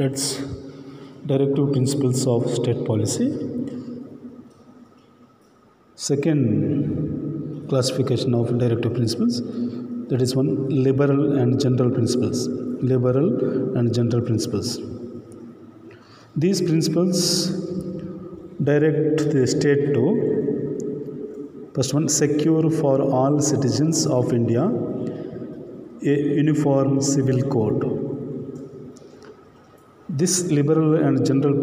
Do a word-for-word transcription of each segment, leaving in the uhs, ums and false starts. Let's directive principles of state policy. Second classification of directive principles, that is one, liberal and general principles. Liberal and general principles. These principles direct the state to, first one, secure for all citizens of India a uniform civil code. This liberal and general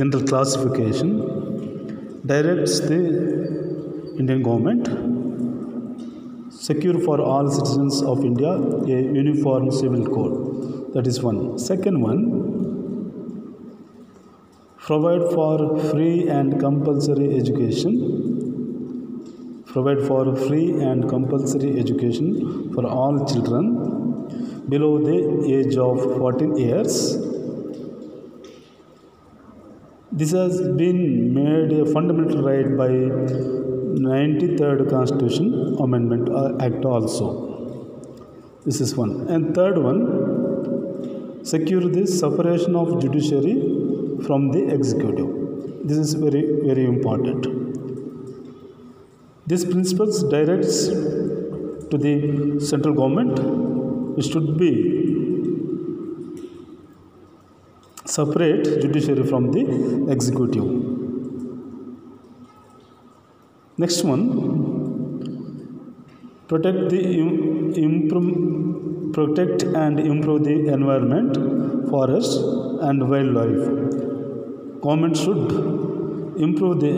general classification directs the Indian government, secure for all citizens of India a uniform civil code. That is one. Second one, provide for free and compulsory education. Provide for free and compulsory education for all children below the age of fourteen years. This has been made a fundamental right by ninety-third Constitution Amendment Act also. This is one. And third one, secure the separation of judiciary from the executive. This is very, very important. These principles directs to the central government, which should be separate judiciary from the executive. Next one, protect the improve protect and improve the environment, forest and wildlife. Government should improve the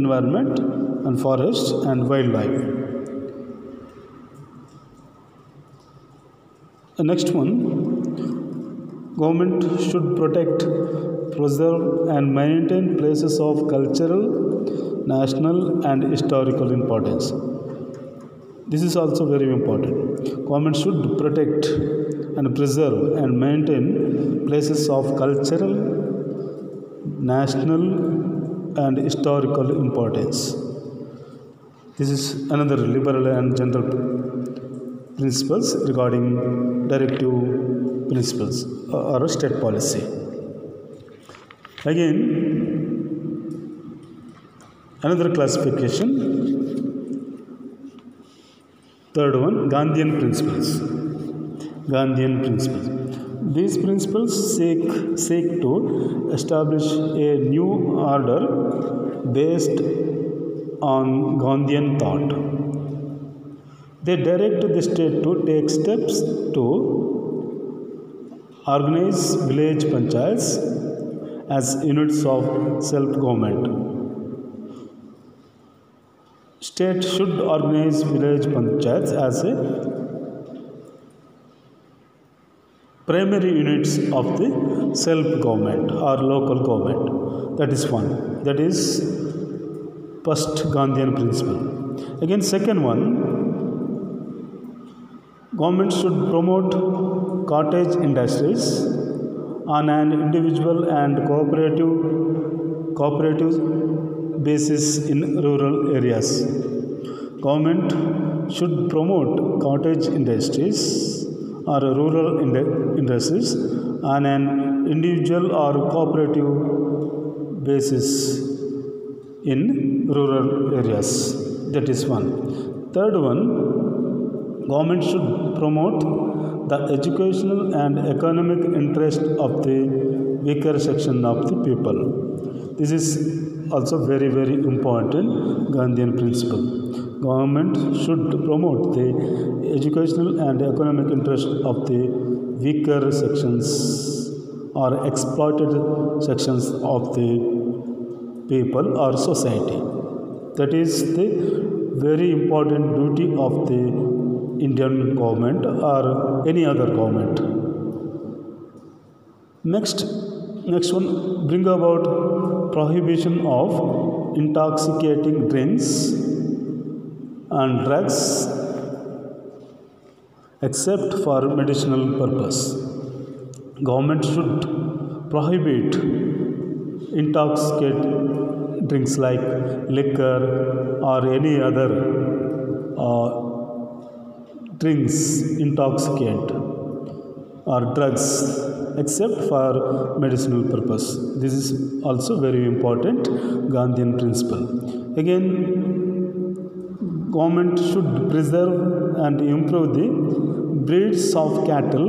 environment and forests and wildlife. The next one, government should protect, preserve and maintain places of cultural, national and historical importance. This is also very important. Government should protect and preserve and maintain places of cultural, national and historical importance. This is another liberal and general principles regarding directive principles or state policy. Again, another classification, third one, Gandhian principles. Gandhian principles. These principles seek seek to establish a new order based on Gandhian thought. They direct the state to take steps to organize village panchayats as units of self-government. State should organize village panchayats as a primary units of the self-government or local government. That is one. That is first Gandhian principle. Again, second one, government should promote cottage industries on an individual and cooperative cooperative basis in rural areas. Government should promote cottage industries or rural industries on an individual or cooperative basis in rural areas. That is one. Third one, government should promote the educational and economic interest of the weaker section of the people. This is also very, very important Gandhian principle. Government should promote the educational and economic interest of the weaker sections or exploited sections of the people or society. That is the very important duty of the Indian government or any other government. Next, next one, bring about prohibition of intoxicating drinks and drugs except for medicinal purpose. Government should prohibit intoxicate drinks like liquor or any other uh, drinks intoxicant or drugs except for medicinal purpose. This is also very important Gandhian principle. Again, government should preserve and improve the breeds of cattle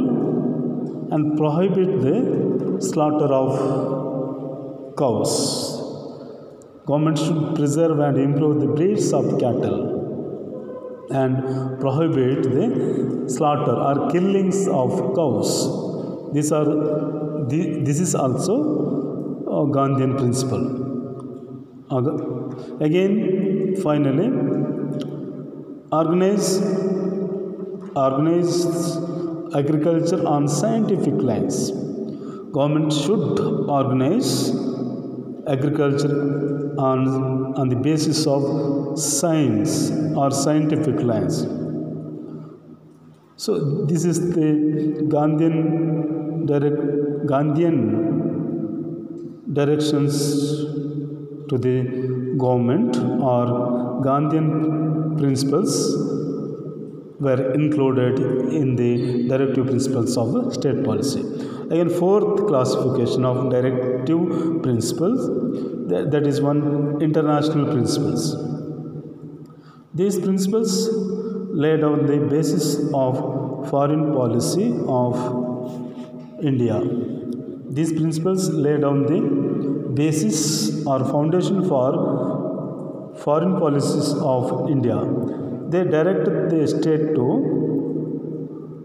and prohibit the slaughter of cows. Government should preserve and improve the breeds of cattle and prohibit the slaughter or killings of cows. These are, this is also a Gandhian principle. Again, finally, organize, organize agriculture on scientific lines. Government should organize agriculture On, on the basis of science or scientific lines. So this is the Gandhian direct Gandhian directions to the government, or Gandhian principles were included in the directive principles of the state policy. Again, fourth classification of directive principles, that is one, international principles. These principles lay down the basis of foreign policy of India. These principles lay down the basis or foundation for foreign policies of India. They direct the state to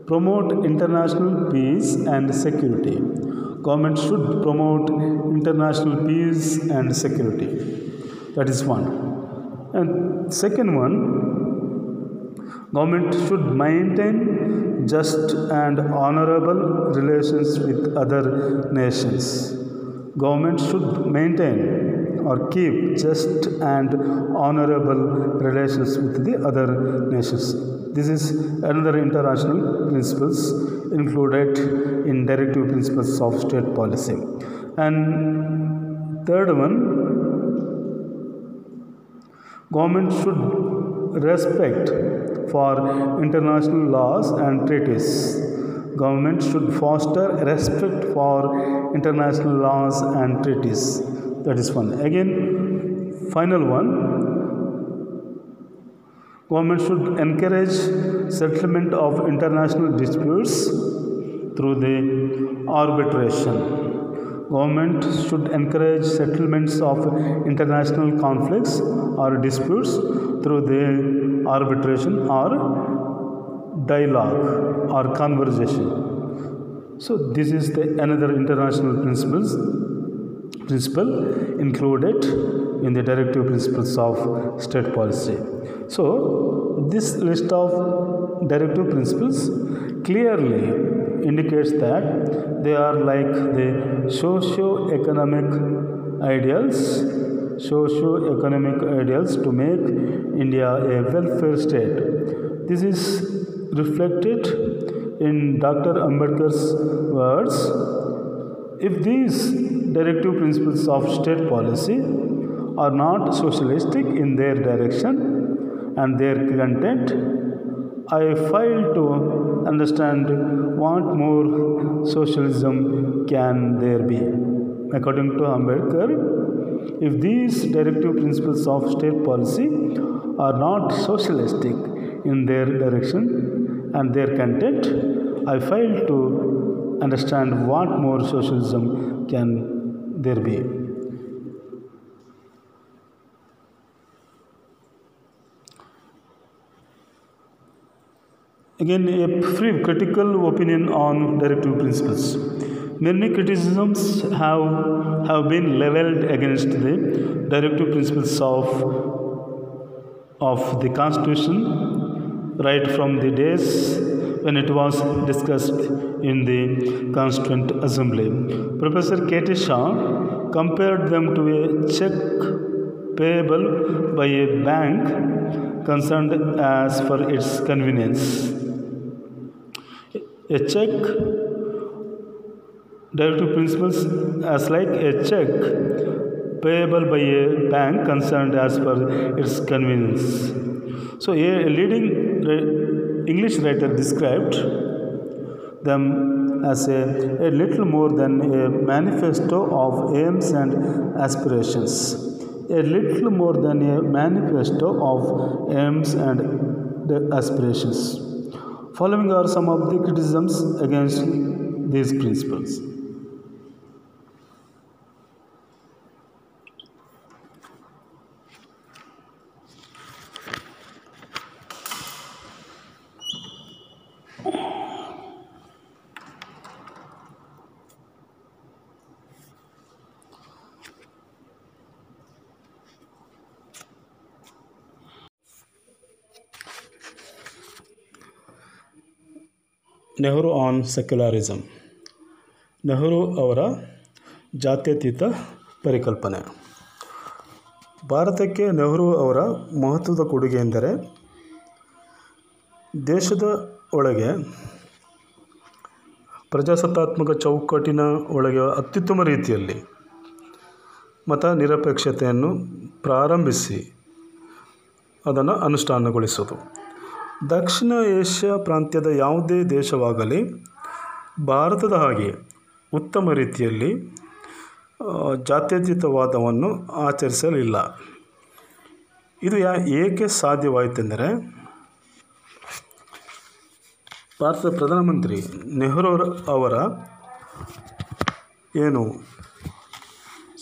promote international peace and security. Government should promote international peace and security. That is one. And second one, government should maintain just and honorable relations with other nations. Government should maintain or keep just and honorable relations with the other nations. This is another international principles included in directive principles of state policy. And third one, government should respect for international laws and treaties. Government should foster respect for international laws and treaties. That is one. Again, final one, government should encourage settlement of international disputes through the arbitration. Government should encourage settlements of international conflicts or disputes through the arbitration or dialogue or conversation. So this is the another international principles principle included in the directive principles of state policy. So this list of directive principles clearly indicates that they are like the socio-economic ideals, socio-economic ideals to make India a welfare state. This is reflected in Doctor Ambedkar's words, if these directive principles of state policy are not socialistic in their direction and their content, I fail to understand what more socialism can there be. According to Ambedkar, if these directive principles of state policy are not socialistic in their direction and their content, I fail to understand what more socialism can there be. Again, a free critical opinion on directive principles. Many criticisms have, have been leveled against the directive principles of, of the Constitution right from the days when it was discussed in the Constituent Assembly. Professor K T Shah compared them to a check payable by a bank concerned as for its convenience. A check, directive principles as like a check payable by a bank concerned as per its convenience. So a leading English writer described them as a, a little more than a manifesto of aims and aspirations. A little more than a manifesto of aims and aspirations. Following are some of the criticisms against these principles. Nehru on secularism. Nehru ಅವರ ಜಾತ್ಯತೀತ ಪರಿಕಲ್ಪನೆ. ಭಾರತಕ್ಕೆ ನೆಹರು ಅವರ ಮಹತ್ವದ ಕೊಡುಗೆ ಎಂದರೆ ದೇಶದ ಒಳಗೆ ಪ್ರಜಾಸತ್ತಾತ್ಮಕ ಚೌಕಟ್ಟಿನ ಒಳಗೆ ಅತ್ಯುತ್ತಮ ರೀತಿಯಲ್ಲಿ ಮತ ನಿರಪೇಕ್ಷತೆಯನ್ನು ಪ್ರಾರಂಭಿಸಿ ಅದನ್ನು ಅನುಷ್ಠಾನಗೊಳಿಸುವುದು. ದಕ್ಷಿಣ ಏಷ್ಯಾ ಪ್ರಾಂತ್ಯದ ಯಾವುದೇ ದೇಶವಾಗಲಿ ಭಾರತದ ಹಾಗೆ ಉತ್ತಮ ರೀತಿಯಲ್ಲಿ ಜಾತ್ಯತೀತವಾದವನ್ನು ಆಚರಿಸಲಿಲ್ಲ. ಇದು ಯಾ ಏಕೆ ಸಾಧ್ಯವಾಯಿತೆಂದರೆ ಭಾರತದ ಪ್ರಧಾನಮಂತ್ರಿ ನೆಹರು ಅವರ ಏನು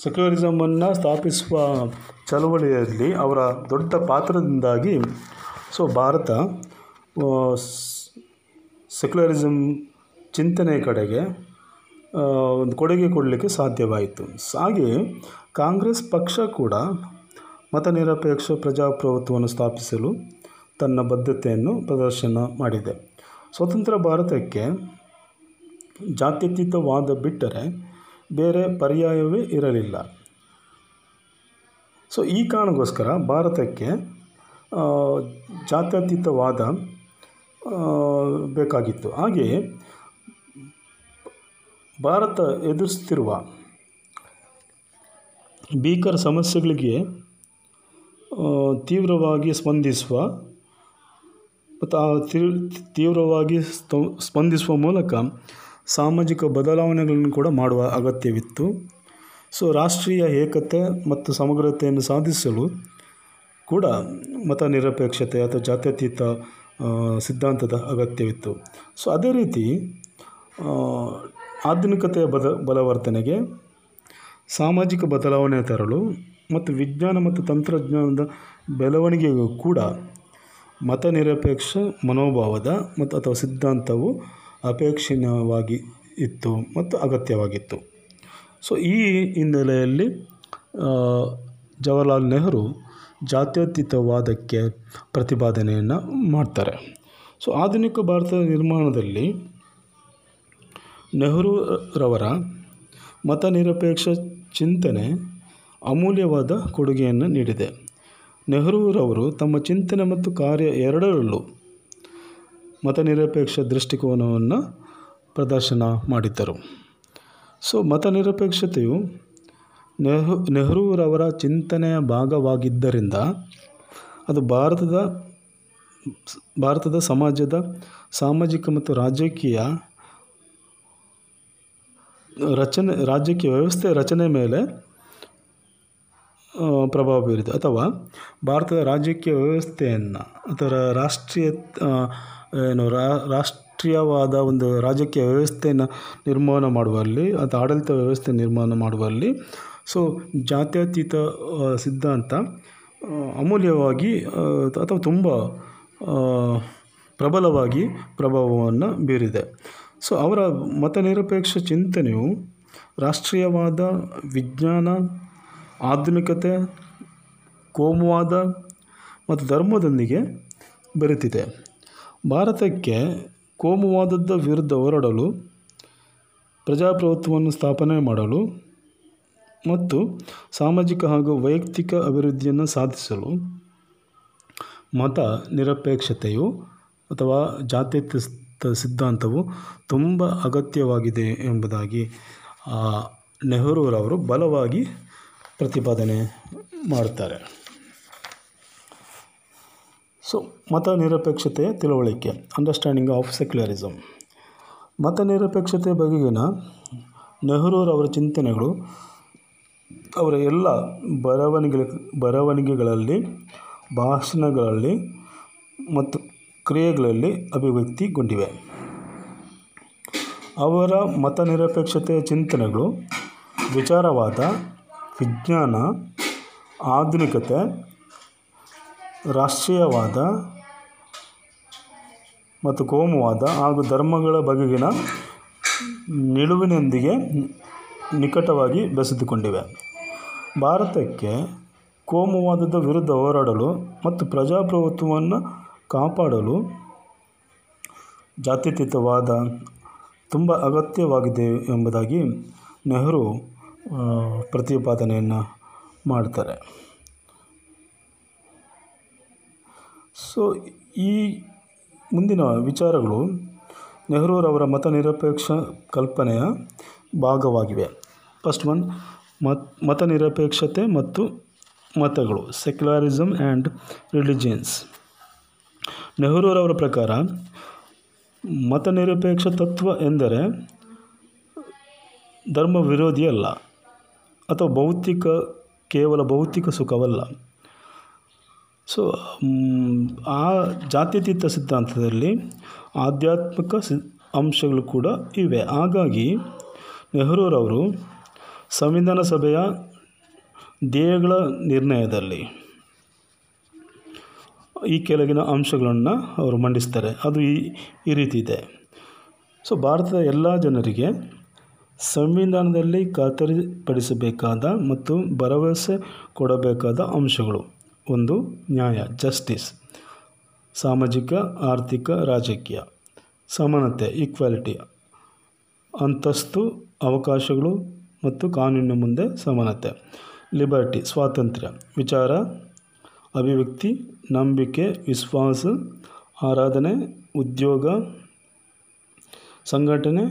ಸೆಕ್ಯುಲರಿಸಮನ್ನು ಸ್ಥಾಪಿಸುವ ಚಳವಳಿಯಲ್ಲಿ ಅವರ ದೊಡ್ಡ ಪಾತ್ರದಿಂದಾಗಿ ಸೊ ಭಾರತ ಸೆಕ್ಯುಲರಿಸಮ್ ಚಿಂತನೆಯ ಕಡೆಗೆ ಒಂದು ಕೊಡುಗೆ ಕೊಡಲಿಕ್ಕೆ ಸಾಧ್ಯವಾಯಿತು. ಹಾಗೆಯೇ ಕಾಂಗ್ರೆಸ್ ಪಕ್ಷ ಕೂಡ ಮತನಿರಪೇಕ್ಷ ಪ್ರಜಾಪ್ರಭುತ್ವವನ್ನು ಸ್ಥಾಪಿಸಲು ತನ್ನ ಬದ್ಧತೆಯನ್ನು ಪ್ರದರ್ಶನ ಮಾಡಿದೆ. ಸ್ವತಂತ್ರ ಭಾರತಕ್ಕೆ ಜಾತ್ಯತೀತವಾದ ಬಿಟ್ಟರೆ ಬೇರೆ ಪರ್ಯಾಯವೇ ಇರಲಿಲ್ಲ. ಸೊ ಈ ಕಾರಣಕ್ಕೋಸ್ಕರ ಭಾರತಕ್ಕೆ ಜಾತ್ಯತೀತವಾದ ಬೇಕಾಗಿತ್ತು. ಹಾಗೆಯೇ ಭಾರತ ಎದುರಿಸುತ್ತಿರುವ ಭೀಕರ ಸಮಸ್ಯೆಗಳಿಗೆ ತೀವ್ರವಾಗಿ ಸ್ಪಂದಿಸುವ ಮತ್ತು ಆ ತೀವ್ರವಾಗಿ ಸ್ಪಂದಿಸುವ ಮೂಲಕ ಸಾಮಾಜಿಕ ಬದಲಾವಣೆಗಳನ್ನು ಕೂಡ ಮಾಡುವ ಅಗತ್ಯವಿತ್ತು. ಸೊ ರಾಷ್ಟ್ರೀಯ ಏಕತೆ ಮತ್ತು ಸಮಗ್ರತೆಯನ್ನು ಸಾಧಿಸಲು ಕೂಡ ಮತ ನಿರಪೇಕ್ಷತೆ ಅಥವಾ ಜಾತ್ಯತೀತ ಸಿದ್ಧಾಂತದ ಅಗತ್ಯವಿತ್ತು. ಸೊ ಅದೇ ರೀತಿ ಆಧುನಿಕತೆಯ ಬದ ಬಲವರ್ತನೆಗೆ ಸಾಮಾಜಿಕ ಬದಲಾವಣೆ ತರಲು ಮತ್ತು ವಿಜ್ಞಾನ ಮತ್ತು ತಂತ್ರಜ್ಞಾನದ ಬೆಳವಣಿಗೆಗೂ ಕೂಡ ಮತ ನಿರಪೇಕ್ಷ ಮನೋಭಾವದ ಮತ್ತು ಅಥವಾ ಸಿದ್ಧಾಂತವು ಅಪೇಕ್ಷಣೀಯವಾಗಿ ಇತ್ತು ಮತ್ತು ಅಗತ್ಯವಾಗಿತ್ತು. ಸೊ ಈ ಹಿನ್ನೆಲೆಯಲ್ಲಿ ಜವಾಹರ್ಲಾಲ್ ನೆಹರು ಜಾತ್ಯತೀತವಾದಕ್ಕೆ ಪ್ರತಿಪಾದನೆಯನ್ನು ಮಾಡ್ತಾರೆ. ಸೊ ಆಧುನಿಕ ಭಾರತದ ನಿರ್ಮಾಣದಲ್ಲಿ ನೆಹರು ರವರ ಮತನಿರಪೇಕ್ಷ ಚಿಂತನೆ ಅಮೂಲ್ಯವಾದ ಕೊಡುಗೆಯನ್ನು ನೀಡಿದೆ. ನೆಹರು ರವರು ತಮ್ಮ ಚಿಂತನೆ ಮತ್ತು ಕಾರ್ಯ ಎರಡರಲ್ಲೂ ಮತನಿರಪೇಕ್ಷ ದೃಷ್ಟಿಕೋನವನ್ನು ಪ್ರದರ್ಶನ ಮಾಡಿದ್ದರು. ಸೊ ಮತನಿರಪೇಕ್ಷತೆಯು ನೆಹರು ನೆಹರೂರವರ ಚಿಂತನೆಯ ಭಾಗವಾಗಿದ್ದರಿಂದ ಅದು ಭಾರತದ ಭಾರತದ ಸಮಾಜದ ಸಾಮಾಜಿಕ ಮತ್ತು ರಾಜಕೀಯ ರಚನೆ ರಾಜಕೀಯ ವ್ಯವಸ್ಥೆ ರಚನೆ ಮೇಲೆ ಪ್ರಭಾವ ಬೀರಿತು ಅಥವಾ ಭಾರತದ ರಾಜಕೀಯ ವ್ಯವಸ್ಥೆಯನ್ನು ಅಥವಾ ರಾಷ್ಟ್ರೀಯ ಏನು ರಾಷ್ಟ್ರೀಯವಾದ ಒಂದು ರಾಜಕೀಯ ವ್ಯವಸ್ಥೆಯನ್ನು ನಿರ್ಮಾಣ ಮಾಡುವಲ್ಲಿ ಅಥವಾ ಆಡಳಿತ ವ್ಯವಸ್ಥೆ ನಿರ್ಮಾಣ ಮಾಡುವಲ್ಲಿ ಸೊ ಜಾತ್ಯತೀತ ಸಿದ್ಧಾಂತ ಅಮೂಲ್ಯವಾಗಿ ಅಥವಾ ತುಂಬ ಪ್ರಬಲವಾಗಿ ಪ್ರಭಾವವನ್ನು ಬೀರಿದೆ. ಸೊ ಅವರ ಮತನಿರಪೇಕ್ಷ ಚಿಂತನೆಯು ರಾಷ್ಟ್ರೀಯವಾದ ವಿಜ್ಞಾನ, ಆಧುನಿಕತೆ, ಕೋಮುವಾದ ಮತ್ತು ಧರ್ಮದೊಂದಿಗೆ ಬೆರೆತಿದೆ. ಭಾರತಕ್ಕೆ ಕೋಮುವಾದದ ವಿರುದ್ಧ ಹೋರಾಡಲು, ಪ್ರಜಾಪ್ರಭುತ್ವವನ್ನು ಸ್ಥಾಪನೆ ಮಾಡಲು ಮತ್ತು ಸಾಮಾಜಿಕ ಹಾಗೂ ವೈಯಕ್ತಿಕ ಅಭಿವೃದ್ಧಿಯನ್ನು ಸಾಧಿಸಲು ಮತ ನಿರಪೇಕ್ಷತೆಯು ಅಥವಾ ಜಾತ್ಯತೀತ ಸಿದ್ಧಾಂತವು ತುಂಬ ಅಗತ್ಯವಾಗಿದೆ ಎಂಬುದಾಗಿ ನೆಹರೂರವರು ಬಲವಾಗಿ ಪ್ರತಿಪಾದನೆ ಮಾಡ್ತಾರೆ. ಸೊ ಮತ ನಿರಪೇಕ್ಷತೆಯ ತಿಳುವಳಿಕೆ, ಅಂಡರ್ಸ್ಟ್ಯಾಂಡಿಂಗ್ ಆಫ್ ಸೆಕ್ಯುಲರಿಸಮ್. ಮತನಿರಪೇಕ್ಷತೆ ಬಗೆಗಿನ ನೆಹರೂರವರ ಚಿಂತನೆಗಳು ಅವರ ಎಲ್ಲ ಬರವಣಿಗೆ ಬರವಣಿಗೆಗಳಲ್ಲಿ, ಭಾಷಣಗಳಲ್ಲಿ ಮತ್ತು ಕ್ರಿಯೆಗಳಲ್ಲಿ ಅಭಿವ್ಯಕ್ತಿಗೊಂಡಿವೆ. ಅವರ ಮತನಿರಪೇಕ್ಷತೆಯ ಚಿಂತನೆಗಳು ವಿಚಾರವಾದ, ವಿಜ್ಞಾನ, ಆಧುನಿಕತೆ, ರಾಷ್ಟ್ರೀಯವಾದ ಮತ್ತು ಕೋಮುವಾದ ಹಾಗೂ ಧರ್ಮಗಳ ಬಗೆಗಿನ ನಿಲುವಿನೊಂದಿಗೆ ನಿಕಟವಾಗಿ ಬೆಸೆದುಕೊಂಡಿವೆ. ಭಾರತಕ್ಕೆ ಕೋಮುವಾದದ ವಿರುದ್ಧ ಹೋರಾಡಲು ಮತ್ತು ಪ್ರಜಾಪ್ರಭುತ್ವವನ್ನು ಕಾಪಾಡಲು ಜಾತ್ಯತೀತವಾದ ತುಂಬ ಅಗತ್ಯವಾಗಿದೆ ಎಂಬುದಾಗಿ ನೆಹರು ಪ್ರತಿಪಾದನೆಯನ್ನು ಮಾಡ್ತಾರೆ. ಸೊ ಈ ಮುಂದಿನ ವಿಚಾರಗಳು ನೆಹರೂರವರ ಮತನಿರಪೇಕ್ಷ ಕಲ್ಪನೆಯ ಭಾಗವಾಗಿವೆ. ಫಸ್ಟ್ ಒನ್, ಮತ್ ಮತನಿರಪೇಕ್ಷತೆ ಮತ್ತು ಮತಗಳು, ಸೆಕ್ಯುಲರಿಸಮ್ ಆ್ಯಂಡ್ ರಿಲಿಜಿಯನ್ಸ್. ನೆಹರೂರವರ ಪ್ರಕಾರ ಮತನಿರಪೇಕ್ಷ ತತ್ವ ಎಂದರೆ ಧರ್ಮ ವಿರೋಧಿಯಲ್ಲ ಅಥವಾ ಭೌತಿಕ ಕೇವಲ ಭೌತಿಕ ಸುಖವಲ್ಲ. ಸೊ ಆ ಜಾತ್ಯತೀತ ಸಿದ್ಧಾಂತದಲ್ಲಿ ಆಧ್ಯಾತ್ಮಿಕ ಸಿ ಅಂಶಗಳು ಕೂಡ ಇವೆ. ಹಾಗಾಗಿ ನೆಹರೂರವರು ಸಂವಿಧಾನ ಸಭೆಯ ಧ್ಯೇಯಗಳ ನಿರ್ಣಯದಲ್ಲಿ ಈ ಕೆಳಗಿನ ಅಂಶಗಳನ್ನು ಅವರು ಮಂಡಿಸ್ತಾರೆ. ಅದು ಈ ಈ ರೀತಿ ಇದೆ. ಸೊ ಭಾರತದ ಎಲ್ಲ ಜನರಿಗೆ ಸಂವಿಧಾನದಲ್ಲಿ ಖಾತರಿಪಡಿಸಬೇಕಾದ ಮತ್ತು ಭರವಸೆ ಕೊಡಬೇಕಾದ ಅಂಶಗಳು: ಒಂದು, ನ್ಯಾಯ, ಜಸ್ಟಿಸ್; ಸಾಮಾಜಿಕ, ಆರ್ಥಿಕ, ರಾಜಕೀಯ; ಸಮಾನತೆ, ಈಕ್ವಾಲಿಟಿ; ಅಂತಸ್ತು, ಅವಕಾಶಗಳು ಮತ್ತು ಕಾನೂನಿನ ಮುಂದೆ ಸಮಾನತೆ; ಲಿಬರ್ಟಿ, ಸ್ವಾತಂತ್ರ್ಯ; ವಿಚಾರ, ಅಭಿವ್ಯಕ್ತಿ, ನಂಬಿಕೆ, ವಿಶ್ವಾಸ, ಆರಾಧನೆ, ಉದ್ಯೋಗ, ಸಂಘಟನೆ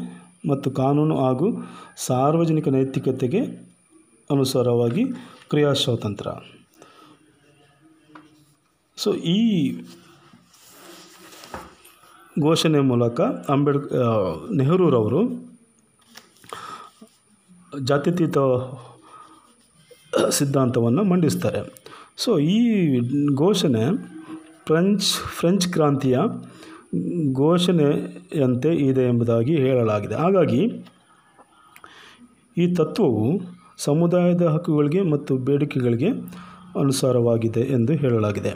ಮತ್ತು ಕಾನೂನು ಹಾಗೂ ಸಾರ್ವಜನಿಕ ನೈತಿಕತೆಗೆ ಅನುಸಾರವಾಗಿ ಕ್ರಿಯಾ ಸ್ವಾತಂತ್ರ್ಯ. ಸೊ ಈ ಘೋಷಣೆ ಮೂಲಕ ಅಂಬೇಡ್ಕ ನೆಹರೂರವರು ಜಾತ್ಯತೀತ ಸಿದ್ಧಾಂತವನ್ನು ಮಂಡಿಸ್ತಾರೆ. ಸೊ ಈ ಘೋಷಣೆ ಫ್ರೆಂಚ್ ಫ್ರೆಂಚ್ ಕ್ರಾಂತಿಯ ಘೋಷಣೆಯಂತೆ ಇದೆ ಎಂಬುದಾಗಿ ಹೇಳಲಾಗಿದೆ. ಹಾಗಾಗಿ ಈ ತತ್ವವು ಸಮುದಾಯದ ಹಕ್ಕುಗಳಿಗೆ ಮತ್ತು ಬೇಡಿಕೆಗಳಿಗೆ ಅನುಸಾರವಾಗಿದೆ ಎಂದು ಹೇಳಲಾಗಿದೆ.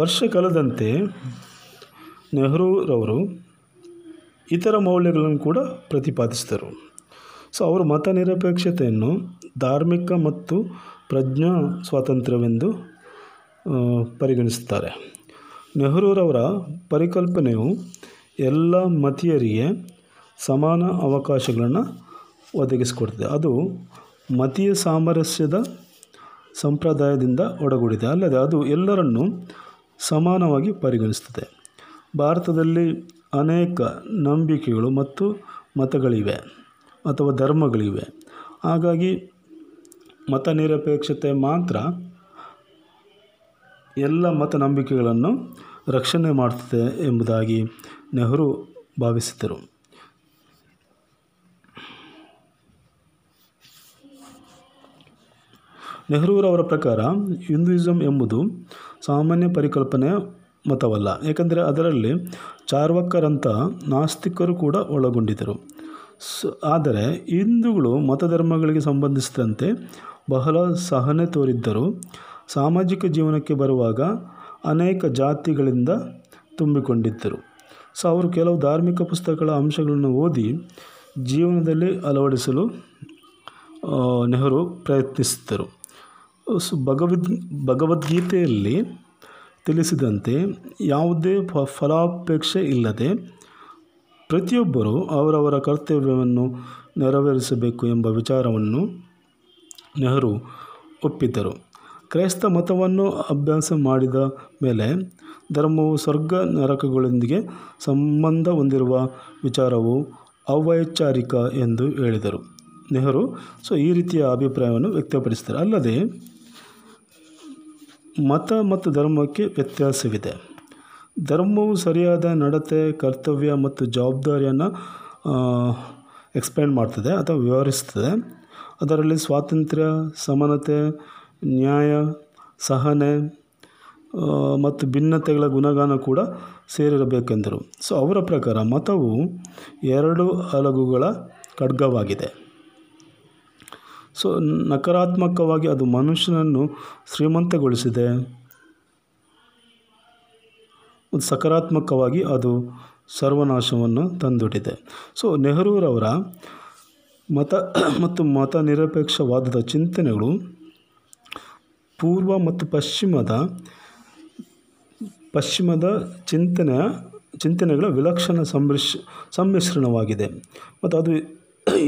ವರ್ಷ ಕಳೆದಂತೆ ನೆಹರೂರವರು ಇತರ ಮೌಲ್ಯಗಳನ್ನು ಕೂಡ ಪ್ರತಿಪಾದಿಸಿದರು. ಸೊ ಅವರು ಮತನಿರಪೇಕ್ಷತೆಯನ್ನು ಧಾರ್ಮಿಕ ಮತ್ತು ಪ್ರಜ್ಞಾ ಸ್ವಾತಂತ್ರ್ಯವೆಂದು ಪರಿಗಣಿಸುತ್ತಾರೆ. ನೆಹರೂರವರ ಪರಿಕಲ್ಪನೆಯು ಎಲ್ಲ ಮತೀಯರಿಗೆ ಸಮಾನ ಅವಕಾಶಗಳನ್ನು ಒದಗಿಸಿಕೊಡ್ತಿದೆ. ಅದು ಮತೀಯ ಸಾಮರಸ್ಯದ ಸಂಪ್ರದಾಯದಿಂದ ಒಡಗೂಡಿದೆ. ಅಲ್ಲದೆ ಅದು ಎಲ್ಲರನ್ನೂ ಸಮಾನವಾಗಿ ಪರಿಗಣಿಸುತ್ತದೆ. ಭಾರತದಲ್ಲಿ ಅನೇಕ ನಂಬಿಕೆಗಳು ಮತ್ತು ಮತಗಳಿವೆ ಅಥವಾ ಧರ್ಮಗಳಿವೆ. ಹಾಗಾಗಿ ಮತನಿರಪೇಕ್ಷತೆ ಮಾತ್ರ ಎಲ್ಲ ಮತ ನಂಬಿಕೆಗಳನ್ನು ರಕ್ಷಣೆ ಮಾಡುತ್ತದೆ ಎಂಬುದಾಗಿ ನೆಹರು ಭಾವಿಸಿದರು. ನೆಹರೂರವರ ಪ್ರಕಾರ ಹಿಂದೂಯಿಸಂ ಎಂಬುದು ಸಾಮಾನ್ಯ ಪರಿಕಲ್ಪನೆಯ ಮತವಲ್ಲ, ಏಕೆಂದರೆ ಅದರಲ್ಲಿ ಚಾರ್ವಕರಂಥ ನಾಸ್ತಿಕರು ಕೂಡ ಒಳಗೊಂಡಿದ್ದರು. ಸೊ ಆದರೆ ಹಿಂದೂಗಳು ಮತಧರ್ಮಗಳಿಗೆ ಸಂಬಂಧಿಸಿದಂತೆ ಬಹಳ ಸಹನೆ ತೋರಿದ್ದರು. ಸಾಮಾಜಿಕ ಜೀವನಕ್ಕೆ ಬರುವಾಗ ಅನೇಕ ಜಾತಿಗಳಿಂದ ತುಂಬಿಕೊಂಡಿದ್ದರು. ಸೊ ಅವರು ಕೆಲವು ಧಾರ್ಮಿಕ ಪುಸ್ತಕಗಳ ಅಂಶಗಳನ್ನು ಓದಿ ಜೀವನದಲ್ಲಿ ಅಳವಡಿಸಲು ನೆಹರು ಪ್ರಯತ್ನಿಸಿದ್ದರು. ಸೊ ಭಗವದ್ ಭಗವದ್ಗೀತೆಯಲ್ಲಿ ತಿಳಿಸಿದಂತೆ ಯಾವುದೇ ಫ ಫಲಾಪೇಕ್ಷೆ ಇಲ್ಲದೆ ಪ್ರತಿಯೊಬ್ಬರೂ ಅವರವರ ಕರ್ತವ್ಯವನ್ನು ನೆರವೇರಿಸಬೇಕು ಎಂಬ ವಿಚಾರವನ್ನು ನೆಹರು ಒಪ್ಪಿದ್ದರು. ಕ್ರೈಸ್ತ ಮತವನ್ನು ಅಭ್ಯಾಸ ಮಾಡಿದ ಮೇಲೆ ಧರ್ಮವು ಸ್ವರ್ಗ ನರಕಗಳೊಂದಿಗೆ ಸಂಬಂಧ ಹೊಂದಿರುವ ವಿಚಾರವು ಅವೈಚಾರಿಕ ಎಂದು ಹೇಳಿದರು ನೆಹರು. ಸೊ ಈ ರೀತಿಯ ಅಭಿಪ್ರಾಯವನ್ನು ವ್ಯಕ್ತಪಡಿಸಿದ್ದಾರೆ. ಅಲ್ಲದೆ ಮತ ಮತ್ತು ಧರ್ಮಕ್ಕೆ ವ್ಯತ್ಯಾಸವಿದೆ. ಧರ್ಮವು ಸರಿಯಾದ ನಡತೆ, ಕರ್ತವ್ಯ ಮತ್ತು ಜವಾಬ್ದಾರಿಯನ್ನು ಎಕ್ಸ್ಪ್ಲೇನ್ ಮಾಡ್ತದೆ ಅಥವಾ ವಿವರಿಸ್ತದೆ. ಅದರಲ್ಲಿ ಸ್ವಾತಂತ್ರ್ಯ, ಸಮಾನತೆ, ನ್ಯಾಯ, ಸಹನೆ ಮತ್ತು ಭಿನ್ನತೆಗಳ ಗುಣಗಾನ ಕೂಡ ಸೇರಿರಬೇಕೆಂದರು. ಸೊ ಅವರ ಪ್ರಕಾರ ಮತವು ಎರಡು ಹಲಗುಗಳ ಖಡ್ಗವಾಗಿದೆ. ಸೊ ನಕಾರಾತ್ಮಕವಾಗಿ ಅದು ಮನುಷ್ಯನನ್ನು ಶ್ರೀಮಂತಗೊಳಿಸಿದೆ ಮತ್ತು ಸಕಾರಾತ್ಮಕವಾಗಿ ಅದು ಸರ್ವನಾಶವನ್ನು ತಂದುಡಿದೆ. ಸೊ ನೆಹರೂರವರ ಮತ ಮತ್ತು ಮತ ನಿರಪೇಕ್ಷವಾದದ ಚಿಂತನೆಗಳು ಪೂರ್ವ ಮತ್ತು ಪಶ್ಚಿಮದ ಪಶ್ಚಿಮದ ಚಿಂತನೆಯ ಚಿಂತನೆಗಳ ವಿಲಕ್ಷಣ ಸಮ್ಮಿಶ್ ಸಮ್ಮಿಶ್ರಣವಾಗಿದೆ ಮತ್ತು ಅದು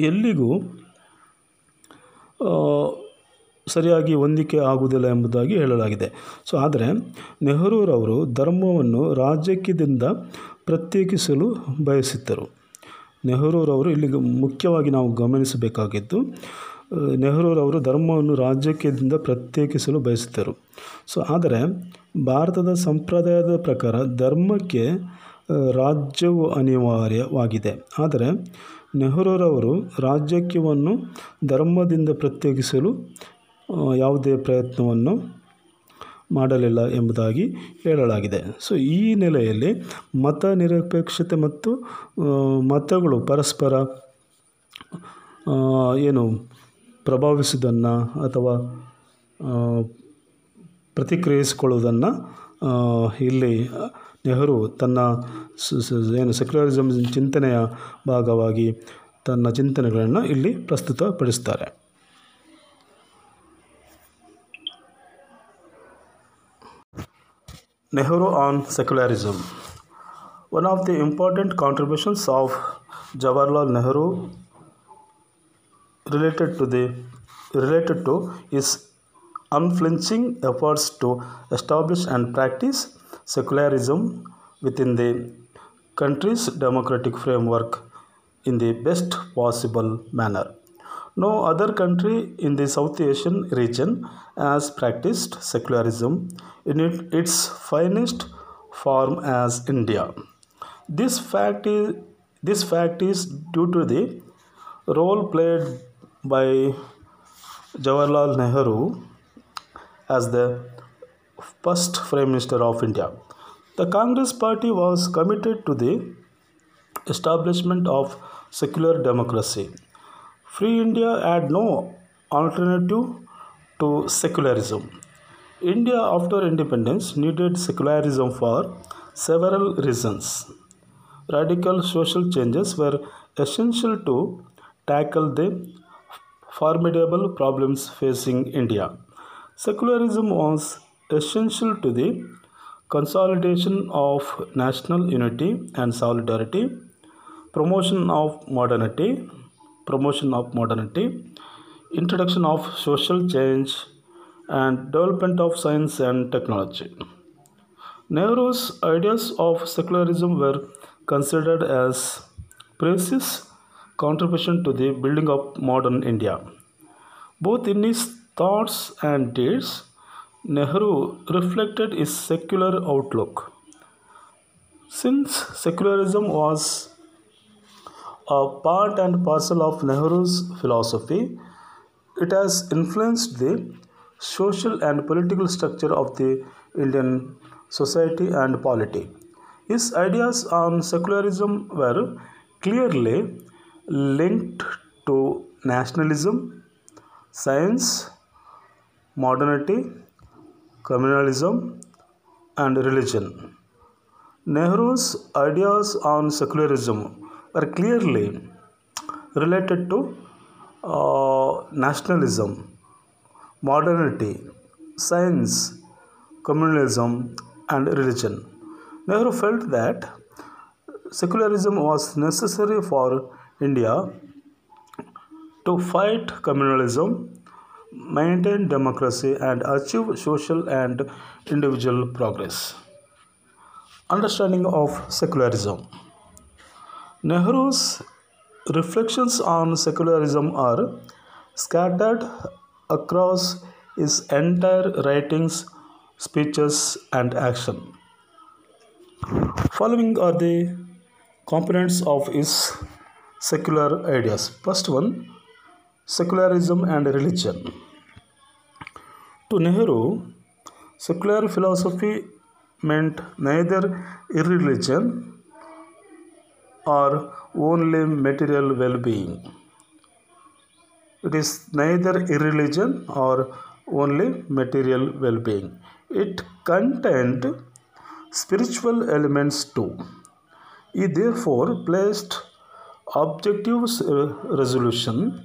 ಎಲ್ಲಿಗೂ ಸರಿಯಾಗಿ ಹೊಂದಿಕೆ ಆಗುವುದಿಲ್ಲ ಎಂಬುದಾಗಿ ಹೇಳಲಾಗಿದೆ. ಸೊ ಆದರೆ ನೆಹರೂರವರು ಧರ್ಮವನ್ನು ರಾಜಕೀಯದಿಂದ ಪ್ರತ್ಯೇಕಿಸಲು ಬಯಸಿದ್ದರು. ನೆಹರೂರವರು ಇಲ್ಲಿ ಮುಖ್ಯವಾಗಿ ನಾವು ಗಮನಿಸಬೇಕಾಗಿದ್ದು, ನೆಹರೂರವರು ಧರ್ಮವನ್ನು ರಾಜಕೀಯದಿಂದ ಪ್ರತ್ಯೇಕಿಸಲು ಬಯಸಿದ್ದರು. ಸೊ ಆದರೆ ಭಾರತದ ಸಂಪ್ರದಾಯದ ಪ್ರಕಾರ ಧರ್ಮಕ್ಕೆ ರಾಜ್ಯವು ಅನಿವಾರ್ಯವಾಗಿದೆ. ಆದರೆ ನೆಹರೂರವರು ರಾಜಕೀಯವನ್ನು ಧರ್ಮದಿಂದ ಪ್ರತ್ಯೇಕಿಸಲು ಯಾವುದೇ ಪ್ರಯತ್ನವನ್ನು ಮಾಡಲಿಲ್ಲ ಎಂಬುದಾಗಿ ಹೇಳಲಾಗಿದೆ. ಸೊ ಈ ನೆಲೆಯಲ್ಲಿ ಮತ ನಿರಪೇಕ್ಷತೆ ಮತ್ತು ಮತಗಳು ಪರಸ್ಪರ ಏನು ಪ್ರಭಾವಿಸುವುದನ್ನು ಅಥವಾ ಪ್ರತಿಕ್ರಿಯಿಸಿಕೊಳ್ಳುವುದನ್ನು ಇಲ್ಲಿ ನೆಹರು ತನ್ನ ಏನು ಸೆಕ್ಯುಲರಿಸಮ್ ಚಿಂತನೆಯ ಭಾಗವಾಗಿ ತನ್ನ ಚಿಂತನೆಗಳನ್ನು ಇಲ್ಲಿ ಪ್ರಸ್ತುತಪಡಿಸ್ತಾರೆ. Nehru on secularism. One of the important contributions of Jawaharlal Nehru related to the related to his unflinching efforts to establish and practice secularism within the country's democratic framework in the best possible manner. No other country in the South Asian region has practiced secularism in it, its finest form as India. This fact is this fact is due to the role played by Jawaharlal Nehru as the first Prime Minister of India. The Congress Party was committed to the establishment of secular democracy. Free India had no alternative to secularism. India after independence needed secularism for several reasons. Radical social changes were essential to tackle the formidable problems facing India. Secularism was essential to the consolidation of national unity and solidarity, promotion of modernity, promotion of modernity, introduction of social change, and development of science and technology. Nehru's ideas of secularism were considered as precious contribution to the building of modern India. Both in his thoughts and deeds, Nehru reflected his secular outlook. Since secularism was a part and parcel of Nehru's philosophy, it has influenced the social and political structure of the Indian society and polity. His ideas on secularism were clearly linked to nationalism, science, modernity, communalism, and religion. Nehru's ideas on secularism are clearly related to uh, nationalism, modernity, science, communalism, and religion. Nehru felt that secularism was necessary for India to fight communalism, maintain democracy, and achieve social and individual progress. Understanding of secularism. Nehru's reflections on secularism are scattered across his entire writings, speeches, and action. Following are the components of his secular ideas. First one, secularism and religion. To Nehru, secular philosophy meant neither irreligion or only material well-being. It is neither irreligion or only material well-being. It contained spiritual elements too. He therefore placed objective resolution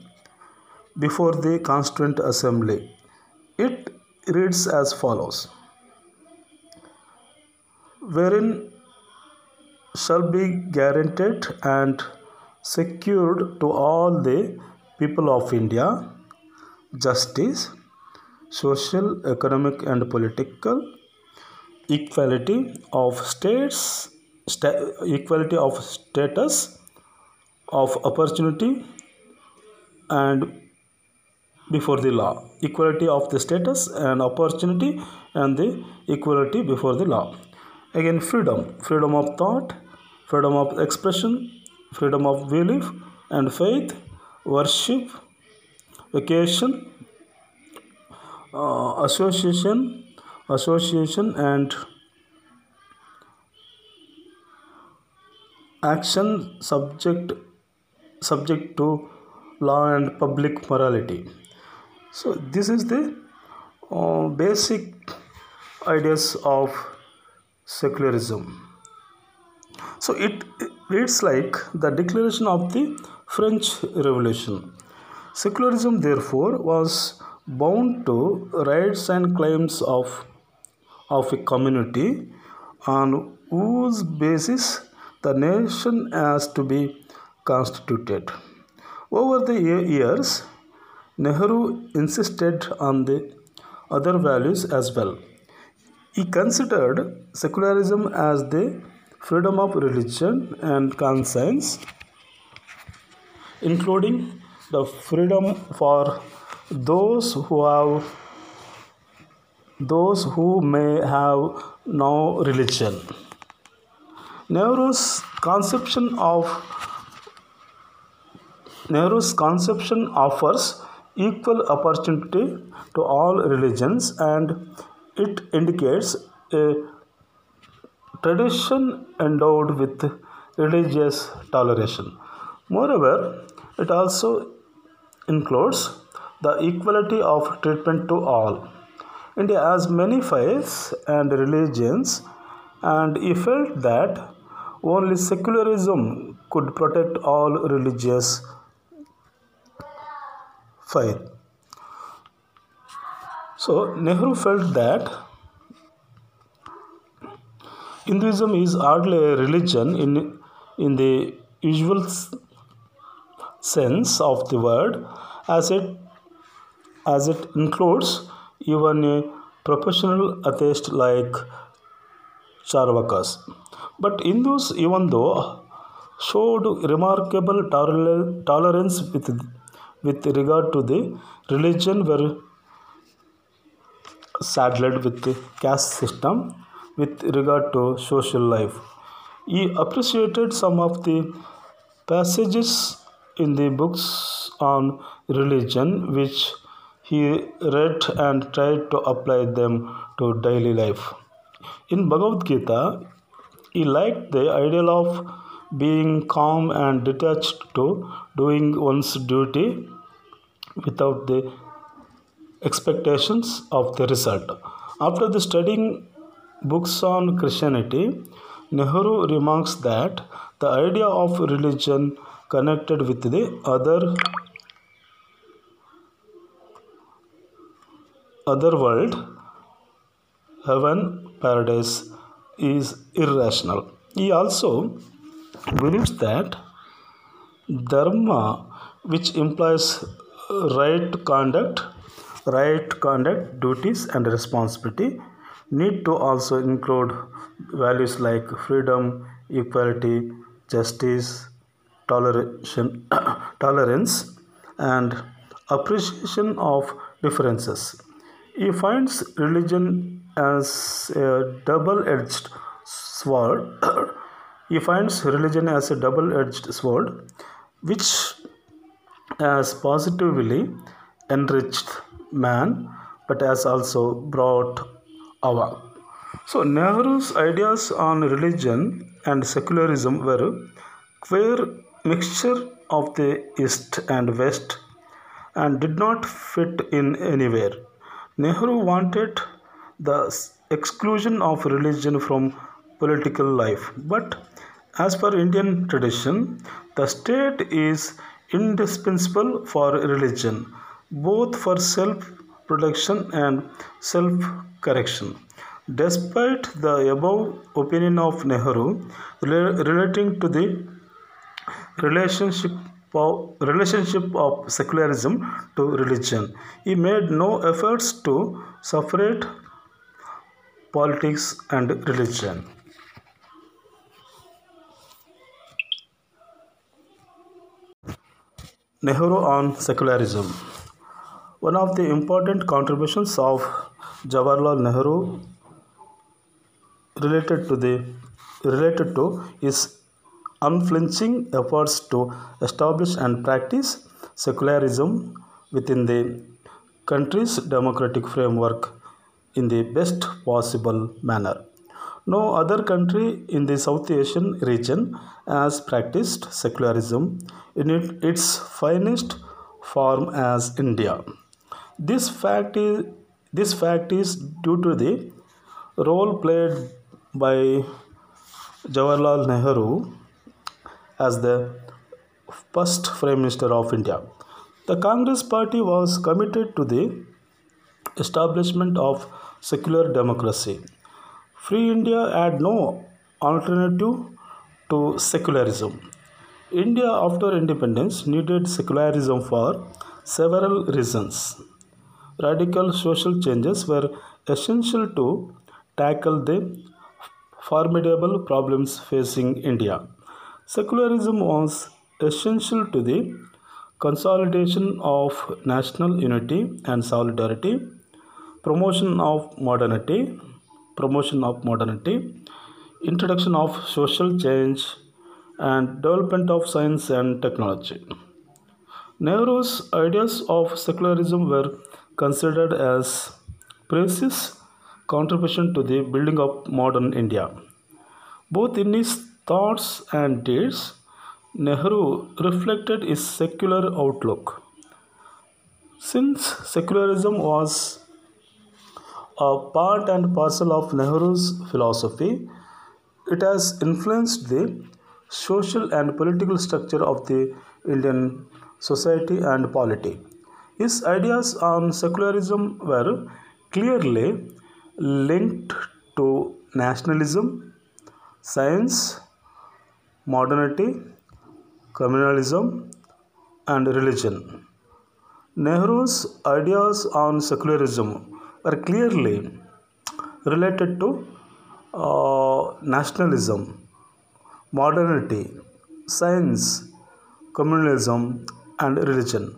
before the Constituent Assembly. It reads as follows: wherein shall be guaranteed and secured to all the people of India justice, social, economic and political, equality of states, sta- equality of status, of opportunity and before the law, equality of the status and opportunity and the equality before the law. Again, freedom, freedom of thought, freedom of expression, freedom of belief and faith, worship, vocation, Uh, association, association and action subject subject to law and public morality. So this is the uh, basic ideas of secularism. So it reads like the declaration of the French Revolution. Secularism therefore was bound to rights and claims of of a community on whose basis the nation has to be constituted. Over the years, Nehru insisted on the other values as well. He considered secularism as the freedom of religion and conscience, including the freedom for Those who have, those who may have no religion. Nehru's conception of Nehru's conception offers equal opportunity to all religions, and it indicates a tradition endowed with religious tolerance. Moreover, it also includes the equality of treatment to all. India has many faiths and religions, and he felt that only secularism could protect all religious faith. So Nehru felt that Hinduism is hardly a religion in, in the usual sense of the word, as it as it includes even a professional atheist like Charvakas. But Hindus, even though, showed remarkable toler- tolerance with, with regard to the religion, were saddled with the caste system with regard to social life. He appreciated some of the passages in the books on religion which he read and tried to apply them to daily life. In Bhagavad Gita, he liked the ideal of being calm and detached to doing one's duty without the expectations of the result. After the studying books on Christianity, Nehru remarks that the idea of religion connected with the other Other world, heaven, paradise, is irrational. He also believes that dharma, which implies right conduct, right conduct, duties and responsibility, need to also include values like freedom, equality, justice, toleration, tolerance, and appreciation of differences. He finds religion as a double-edged sword. he finds religion as a double-edged sword, which has positively enriched man but has also brought awe. So Nehru's ideas on religion and secularism were a queer mixture of the East and West and did not fit in anywhere. Nehru wanted the exclusion of religion from political life, but as per Indian tradition, the state is indispensable for religion, both for self-protection and self-correction. Despite the above opinion of Nehru rel- relating to the relationship of, relationship of secularism to religion, he made no efforts to separate politics and religion. Nehru on secularism. One of the important contributions of Jawaharlal Nehru related to the related to his unflinching efforts to establish and practice secularism within the country's democratic framework in the best possible manner. No other country in the South Asian region has practiced secularism in it, its finest form as India. This fact is this fact is due to the role played by Jawaharlal Nehru as the first Prime Minister of India. The Congress Party was committed to the establishment of secular democracy. Free India had no alternative to secularism. India, after independence, needed secularism for several reasons. Radical social changes were essential to tackle the formidable problems facing India. Secularism was essential to the consolidation of national unity and solidarity, promotion of modernity, promotion of modernity, introduction of social change, and development of science and technology. Nehru's ideas of secularism were considered as precious contribution to the building of modern India. Both in his thoughts and deeds, Nehru reflected his secular outlook. Since secularism was a part and parcel of Nehru's philosophy, it has influenced the social and political structure of the Indian society and polity. His ideas on secularism were clearly linked to nationalism, science, modernity, communalism, and religion. Nehru's ideas on secularism were clearly related to uh, nationalism, modernity, science, communalism, and religion.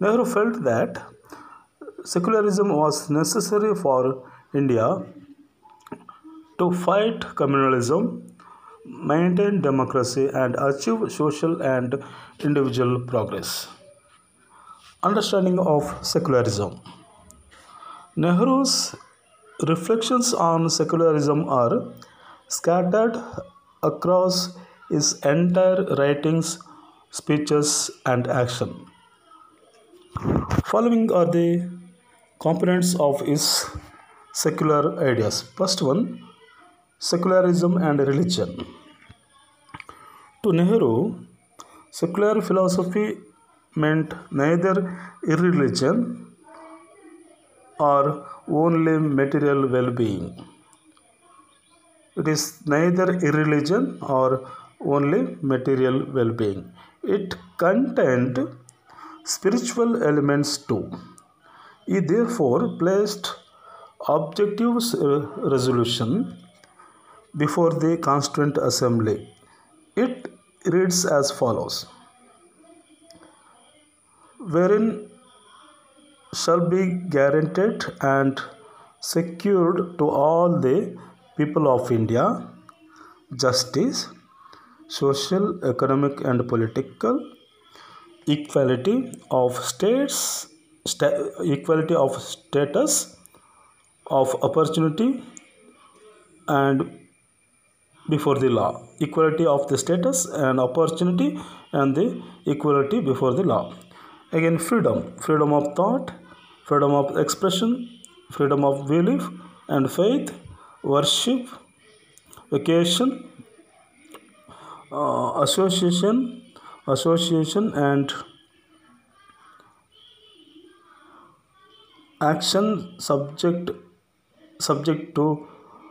Nehru felt that secularism was necessary for India to fight communalism, maintain democracy, and achieve social and individual progress. Understanding of secularism. Nehru's reflections on secularism are scattered across his entire writings, speeches, and action. Following are the components of his secular ideas. First one, secularism and religion. To Nehru, secular philosophy meant neither irreligion or only material well-being. It is neither irreligion or only material well-being. It contained spiritual elements too. He therefore placed objective resolution before the Constituent Assembly. It reads as follows: wherein shall be guaranteed and secured to all the people of India justice, social, economic, and political, equality of states, sta- equality of status, of opportunity, and before the law. Equality of the status and opportunity, and the equality before the law. Again, freedom, freedom of thought, freedom of expression, freedom of belief and faith, worship, vacation, uh, association, association and action subject, subject to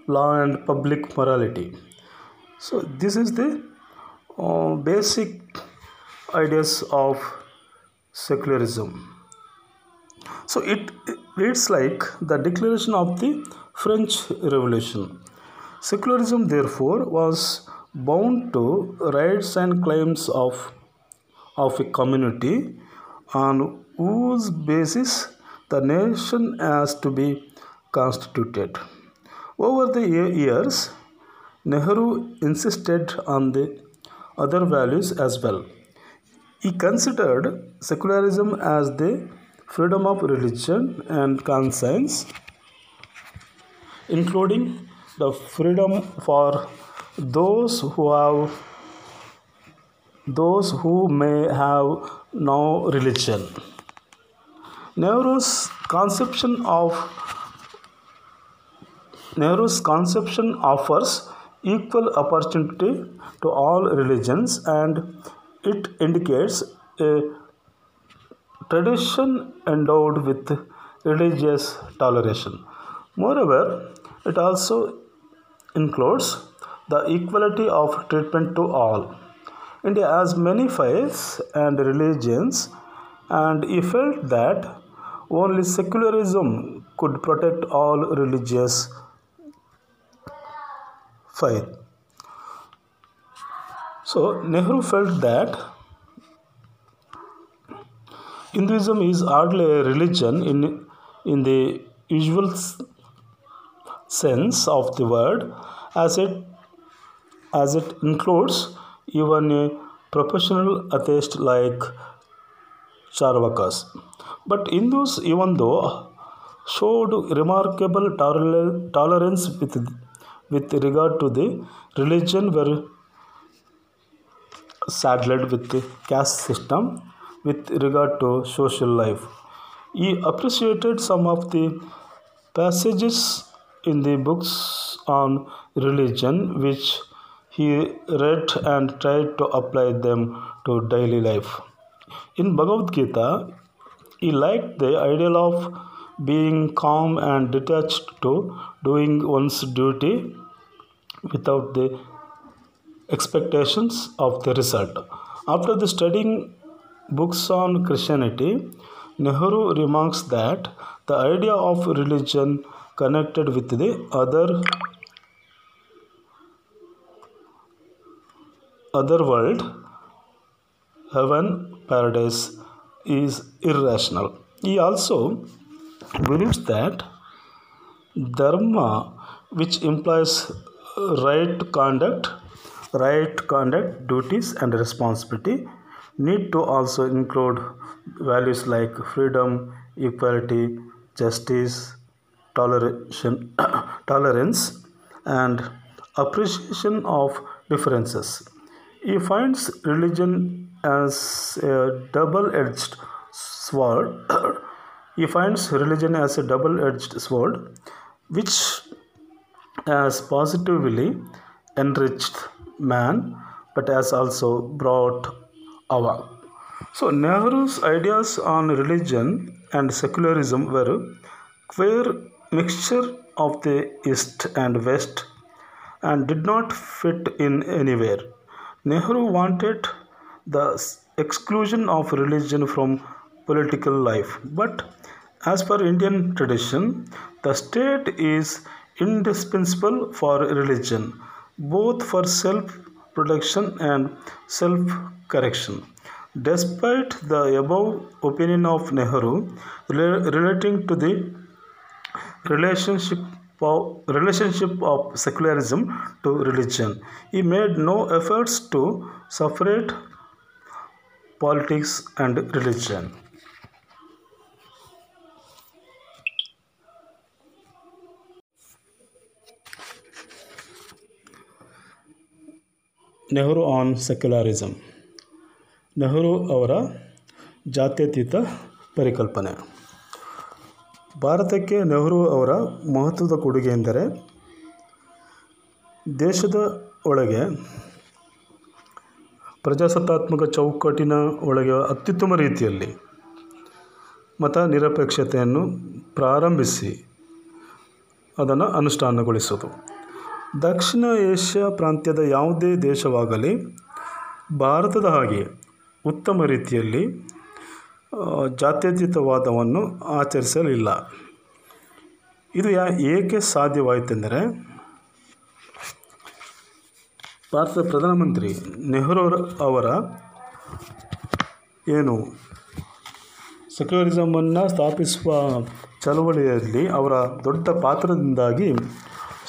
law and public morality. So this is the uh, basic ideas of secularism. So it reads like the declaration of the French Revolution. Secularism, therefore, was bound to rights and claims of, of a community on whose basis the nation has to be constituted. Over the years, Nehru insisted on the other values as well. He considered secularism as the freedom of religion and conscience, including the freedom for those who have those who may have no religion. Nehru's conception of Nehru's conception offers equal opportunity to all religions, and it indicates a tradition endowed with religious toleration. Moreover, it also includes the equality of treatment to all. India has many faiths and religions, and he felt that only secularism could protect all religious faith. So Nehru felt that Hinduism is hardly a religion in in the usual sense of the word, as it as it includes even a professional atheist like Charvakas. But Hindus, even though, showed remarkable tolerance with with regard to the religion, were saddled with the caste system with regard to social life. He appreciated some of the passages in the books on religion which he read and tried to apply them to daily life. In Bhagavad Gita, he liked the ideal of being calm and detached to doing one's duty without the expectations of the result. After the studying books on Christianity, Nehru remarks that the idea of religion connected with the other other world, heaven, paradise, is irrational. He also believes that dharma, which implies right conduct, right conduct, duties and responsibility, need to also include values like freedom, equality, justice, toleration, tolerance, and appreciation of differences. He finds religion as a double-edged sword. He finds religion as a double-edged sword, which has positively enriched man, but has also brought Ava. So Nehru's ideas on religion and secularism were queer mixture of the East and West, and did not fit in anywhere. Nehru wanted the exclusion of religion from political life, but as per Indian tradition, the state is indispensable for religion, both for self protection and self-correction. Despite the above opinion of Nehru rel- relating to the relationship of, relationship of secularism to religion, he made no efforts to separate politics and religion. Nehru on secularism. Nehru ಅವರ ಜಾತ್ಯತೀತ ಪರಿಕಲ್ಪನೆ. ಭಾರತಕ್ಕೆ ನೆಹರು ಅವರ ಮಹತ್ವದ ಕೊಡುಗೆ ಎಂದರೆ ದೇಶದ ಒಳಗೆ ಪ್ರಜಾಸತ್ತಾತ್ಮಕ ಚೌಕಟ್ಟಿನ ಒಳಗೆ ಅತ್ಯುತ್ತಮ ರೀತಿಯಲ್ಲಿ ಮತ ನಿರಪೇಕ್ಷತೆಯನ್ನು ಪ್ರಾರಂಭಿಸಿ ಅದನ್ನು ಅನುಷ್ಠಾನಗೊಳಿಸೋದು. ದಕ್ಷಿಣ ಏಷ್ಯಾ ಪ್ರಾಂತ್ಯದ ಯಾವುದೇ ದೇಶವಾಗಲಿ ಭಾರತದ ಹಾಗೆ ಉತ್ತಮ ರೀತಿಯಲ್ಲಿ ಜಾತ್ಯತೀತವಾದವನ್ನು ಆಚರಿಸಲಿಲ್ಲ. ಇದು ಯಾ ಏಕೆ ಸಾಧ್ಯವಾಯಿತೆಂದರೆ ಭಾರತದ ಪ್ರಧಾನಮಂತ್ರಿ ನೆಹರು ಅವರ ಏನು ಸೆಕ್ಯುಲರಿಸಮನ್ನು ಸ್ಥಾಪಿಸುವ ಚಳವಳಿಯಲ್ಲಿ ಅವರ ದೊಡ್ಡ ಪಾತ್ರದಿಂದಾಗಿ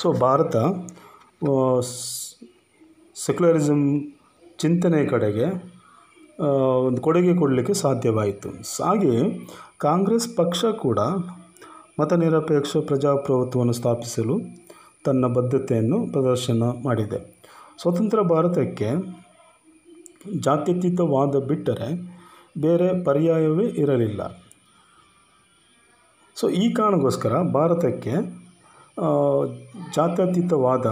ಸೊ ಭಾರತ ಸೆಕ್ಯುಲರಿಸಮ್ ಚಿಂತನೆ ಕಡೆಗೆ ಒಂದು ಕೊಡುಗೆ ಕೊಡಲಿಕ್ಕೆ ಸಾಧ್ಯವಾಯಿತು. ಹಾಗೆಯೇ ಕಾಂಗ್ರೆಸ್ ಪಕ್ಷ ಕೂಡ ಮತನಿರಪೇಕ್ಷ ಪ್ರಜಾಪ್ರಭುತ್ವವನ್ನು ಸ್ಥಾಪಿಸಲು ತನ್ನ ಬದ್ಧತೆಯನ್ನು ಪ್ರದರ್ಶನ ಮಾಡಿದೆ. ಸ್ವತಂತ್ರ ಭಾರತಕ್ಕೆ ಜಾತ್ಯತೀತವಾದ ಬಿಟ್ಟರೆ ಬೇರೆ ಪರ್ಯಾಯವೇ ಇರಲಿಲ್ಲ. ಸೊ ಈ ಕಾರಣಕ್ಕೋಸ್ಕರ ಭಾರತಕ್ಕೆ ಜಾತ್ಯತೀತವಾದ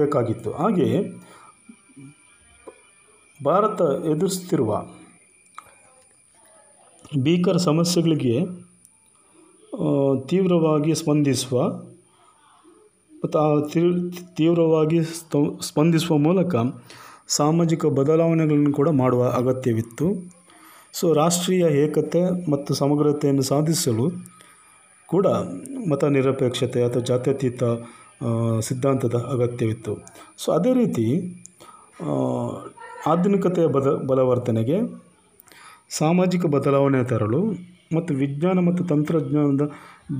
ಬೇಕಾಗಿತ್ತು. ಹಾಗೆಯೇ ಭಾರತ ಎದುರಿಸುತ್ತಿರುವ ಭೀಕರ ಸಮಸ್ಯೆಗಳಿಗೆ ತೀವ್ರವಾಗಿ ಸ್ಪಂದಿಸುವ ಮತ್ತು ಆ ತೀವ್ರವಾಗಿ ಸ್ಪಂದಿಸುವ ಮೂಲಕ ಸಾಮಾಜಿಕ ಬದಲಾವಣೆಗಳನ್ನು ಕೂಡ ಮಾಡುವ ಅಗತ್ಯವಿತ್ತು. ಸೊ ರಾಷ್ಟ್ರೀಯ ಏಕತೆ ಮತ್ತು ಸಮಗ್ರತೆಯನ್ನು ಸಾಧಿಸಲು ಕೂಡ ಮತನಿರಪೇಕ್ಷತೆ ಅಥವಾ ಜಾತ್ಯತೀತ ಸಿದ್ಧಾಂತದ ಅಗತ್ಯವಿತ್ತು. ಸೊ ಅದೇ ರೀತಿ ಆಧುನಿಕತೆಯ ಬದ ಬಲವರ್ತನೆಗೆ ಸಾಮಾಜಿಕ ಬದಲಾವಣೆ ತರಲು ಮತ್ತು ವಿಜ್ಞಾನ ಮತ್ತು ತಂತ್ರಜ್ಞಾನದ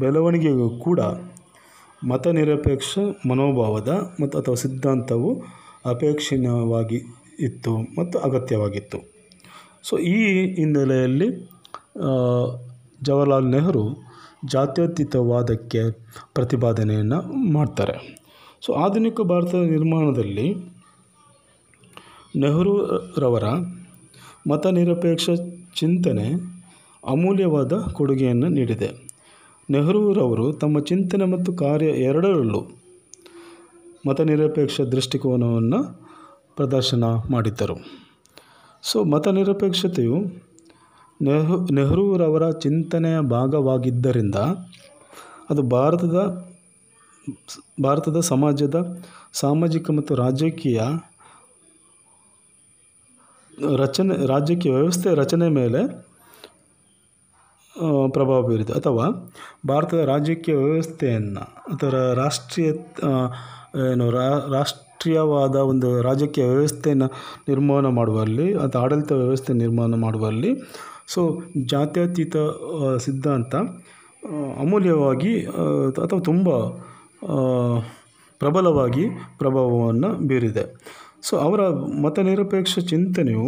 ಬೆಳವಣಿಗೆಗೂ ಕೂಡ ಮತನಿರಪೇಕ್ಷ ಮನೋಭಾವದ ಮತ್ತು ಅಥವಾ ಸಿದ್ಧಾಂತವು ಅಪೇಕ್ಷಣೀಯವಾಗಿ ಇತ್ತು ಮತ್ತು ಅಗತ್ಯವಾಗಿತ್ತು. ಸೊ ಈ ಹಿನ್ನೆಲೆಯಲ್ಲಿ ಜವಾಹರ್ಲಾಲ್ ನೆಹರು ಜಾತ್ಯತೀತವಾದಕ್ಕೆ ಪ್ರತಿಪಾದನೆಯನ್ನು ಮಾಡ್ತಾರೆ. ಸೊ ಆಧುನಿಕ ಭಾರತದ ನಿರ್ಮಾಣದಲ್ಲಿ ನೆಹರು ರವರ ಮತನಿರಪೇಕ್ಷ ಚಿಂತನೆ ಅಮೂಲ್ಯವಾದ ಕೊಡುಗೆಯನ್ನು ನೀಡಿದೆ. ನೆಹರೂರವರು ತಮ್ಮ ಚಿಂತನೆ ಮತ್ತು ಕಾರ್ಯ ಎರಡರಲ್ಲೂ ಮತನಿರಪೇಕ್ಷ ದೃಷ್ಟಿಕೋನವನ್ನು ಪ್ರದರ್ಶನ ಮಾಡಿದ್ದರು. ಸೊ ಮತನಿರಪೇಕ್ಷತೆಯು ನೆಹರು ನೆಹರೂರವರ ಚಿಂತನೆಯ ಭಾಗವಾಗಿದ್ದರಿಂದ ಅದು ಭಾರತದ ಭಾರತದ ಸಮಾಜದ ಸಾಮಾಜಿಕ ಮತ್ತು ರಾಜಕೀಯ ರಚನೆ ರಾಜಕೀಯ ವ್ಯವಸ್ಥೆ ರಚನೆ ಮೇಲೆ ಪ್ರಭಾವ ಬೀರಿತು ಅಥವಾ ಭಾರತದ ರಾಜಕೀಯ ವ್ಯವಸ್ಥೆಯನ್ನು ಅಥವಾ ರಾಷ್ಟ್ರೀಯ ಏನು ರಾಷ್ಟ್ರೀಯವಾದ ಒಂದು ರಾಜಕೀಯ ವ್ಯವಸ್ಥೆಯನ್ನು ನಿರ್ಮಾಣ ಮಾಡುವಲ್ಲಿ ಅಥವಾ ಆಡಳಿತ ವ್ಯವಸ್ಥೆ ನಿರ್ಮಾಣ ಮಾಡುವಲ್ಲಿ ಸೊ ಜಾತ್ಯತೀತ ಸಿದ್ಧಾಂತ ಅಮೂಲ್ಯವಾಗಿ ಅಥವಾ ತುಂಬ ಪ್ರಬಲವಾಗಿ ಪ್ರಭಾವವನ್ನು ಬೀರಿದೆ. ಸೊ ಅವರ ಮತನಿರಪೇಕ್ಷ ಚಿಂತನೆಯು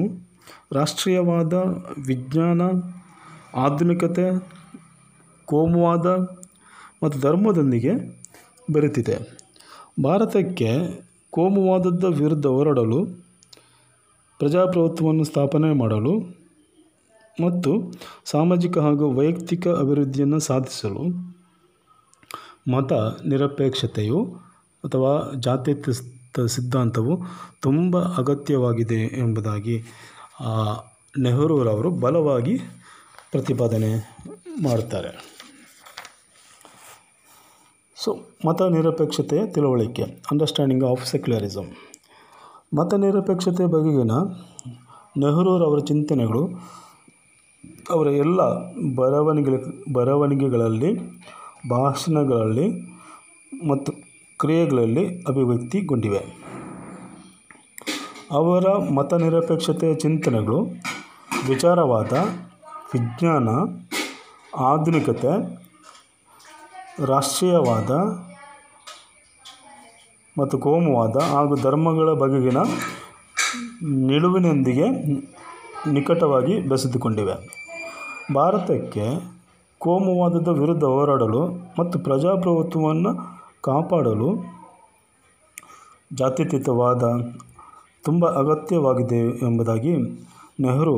ರಾಷ್ಟ್ರೀಯವಾದ ವಿಜ್ಞಾನ, ಆಧುನಿಕತೆ, ಕೋಮುವಾದ ಮತ್ತು ಧರ್ಮದೊಂದಿಗೆ ಬೆರೆತಿದೆ. ಭಾರತಕ್ಕೆ ಕೋಮುವಾದದ ವಿರುದ್ಧ ಹೋರಾಡಲು, ಪ್ರಜಾಪ್ರಭುತ್ವವನ್ನು ಸ್ಥಾಪನೆ ಮಾಡಲು ಮತ್ತು ಸಾಮಾಜಿಕ ಹಾಗೂ ವೈಯಕ್ತಿಕ ಅಭಿವೃದ್ಧಿಯನ್ನು ಸಾಧಿಸಲು ಮತ ನಿರಪೇಕ್ಷತೆಯು ಅಥವಾ ಜಾತ್ಯತೀತ ಸಿದ್ಧಾಂತವು ತುಂಬ ಅಗತ್ಯವಾಗಿದೆ ಎಂಬುದಾಗಿ ನೆಹರೂರವರು ಬಲವಾಗಿ ಪ್ರತಿಪಾದನೆ ಮಾಡ್ತಾರೆ. ಸೊ ಮತನಿರಪೇಕ್ಷತೆಯ ತಿಳುವಳಿಕೆ, ಅಂಡರ್ಸ್ಟ್ಯಾಂಡಿಂಗ್ ಆಫ್ ಸೆಕ್ಯುಲರಿಸಮ್. ಮತನಿರಪೇಕ್ಷತೆಯ ಬಗೆಗಿನ ನೆಹರೂರವರ ಚಿಂತನೆಗಳು ಅವರ ಎಲ್ಲ ಬರವಣಿಗೆ ಬರವಣಿಗೆಗಳಲ್ಲಿ, ಭಾಷಣಗಳಲ್ಲಿ ಮತ್ತು ಕ್ರಿಯೆಗಳಲ್ಲಿ ಅಭಿವ್ಯಕ್ತಿಗೊಂಡಿವೆ. ಅವರ ಮತನಿರಪೇಕ್ಷತೆಯ ಚಿಂತನೆಗಳು ವಿಚಾರವಾದ, ವಿಜ್ಞಾನ, ಆಧುನಿಕತೆ, ರಾಷ್ಟ್ರೀಯವಾದ ಮತ್ತು ಕೋಮುವಾದ ಹಾಗೂ ಧರ್ಮಗಳ ಬಗೆಗಿನ ನಿಲುವಿನೊಂದಿಗೆ ನಿಕಟವಾಗಿ ಬೆಸೆದುಕೊಂಡಿವೆ. ಭಾರತಕ್ಕೆ ಕೋಮುವಾದದ ವಿರುದ್ಧ ಹೋರಾಡಲು ಮತ್ತು ಪ್ರಜಾಪ್ರಭುತ್ವವನ್ನು ಕಾಪಾಡಲು ಜಾತ್ಯತೀತವಾದ ತುಂಬ ಅಗತ್ಯವಾಗಿದೆ ಎಂಬುದಾಗಿ ನೆಹರು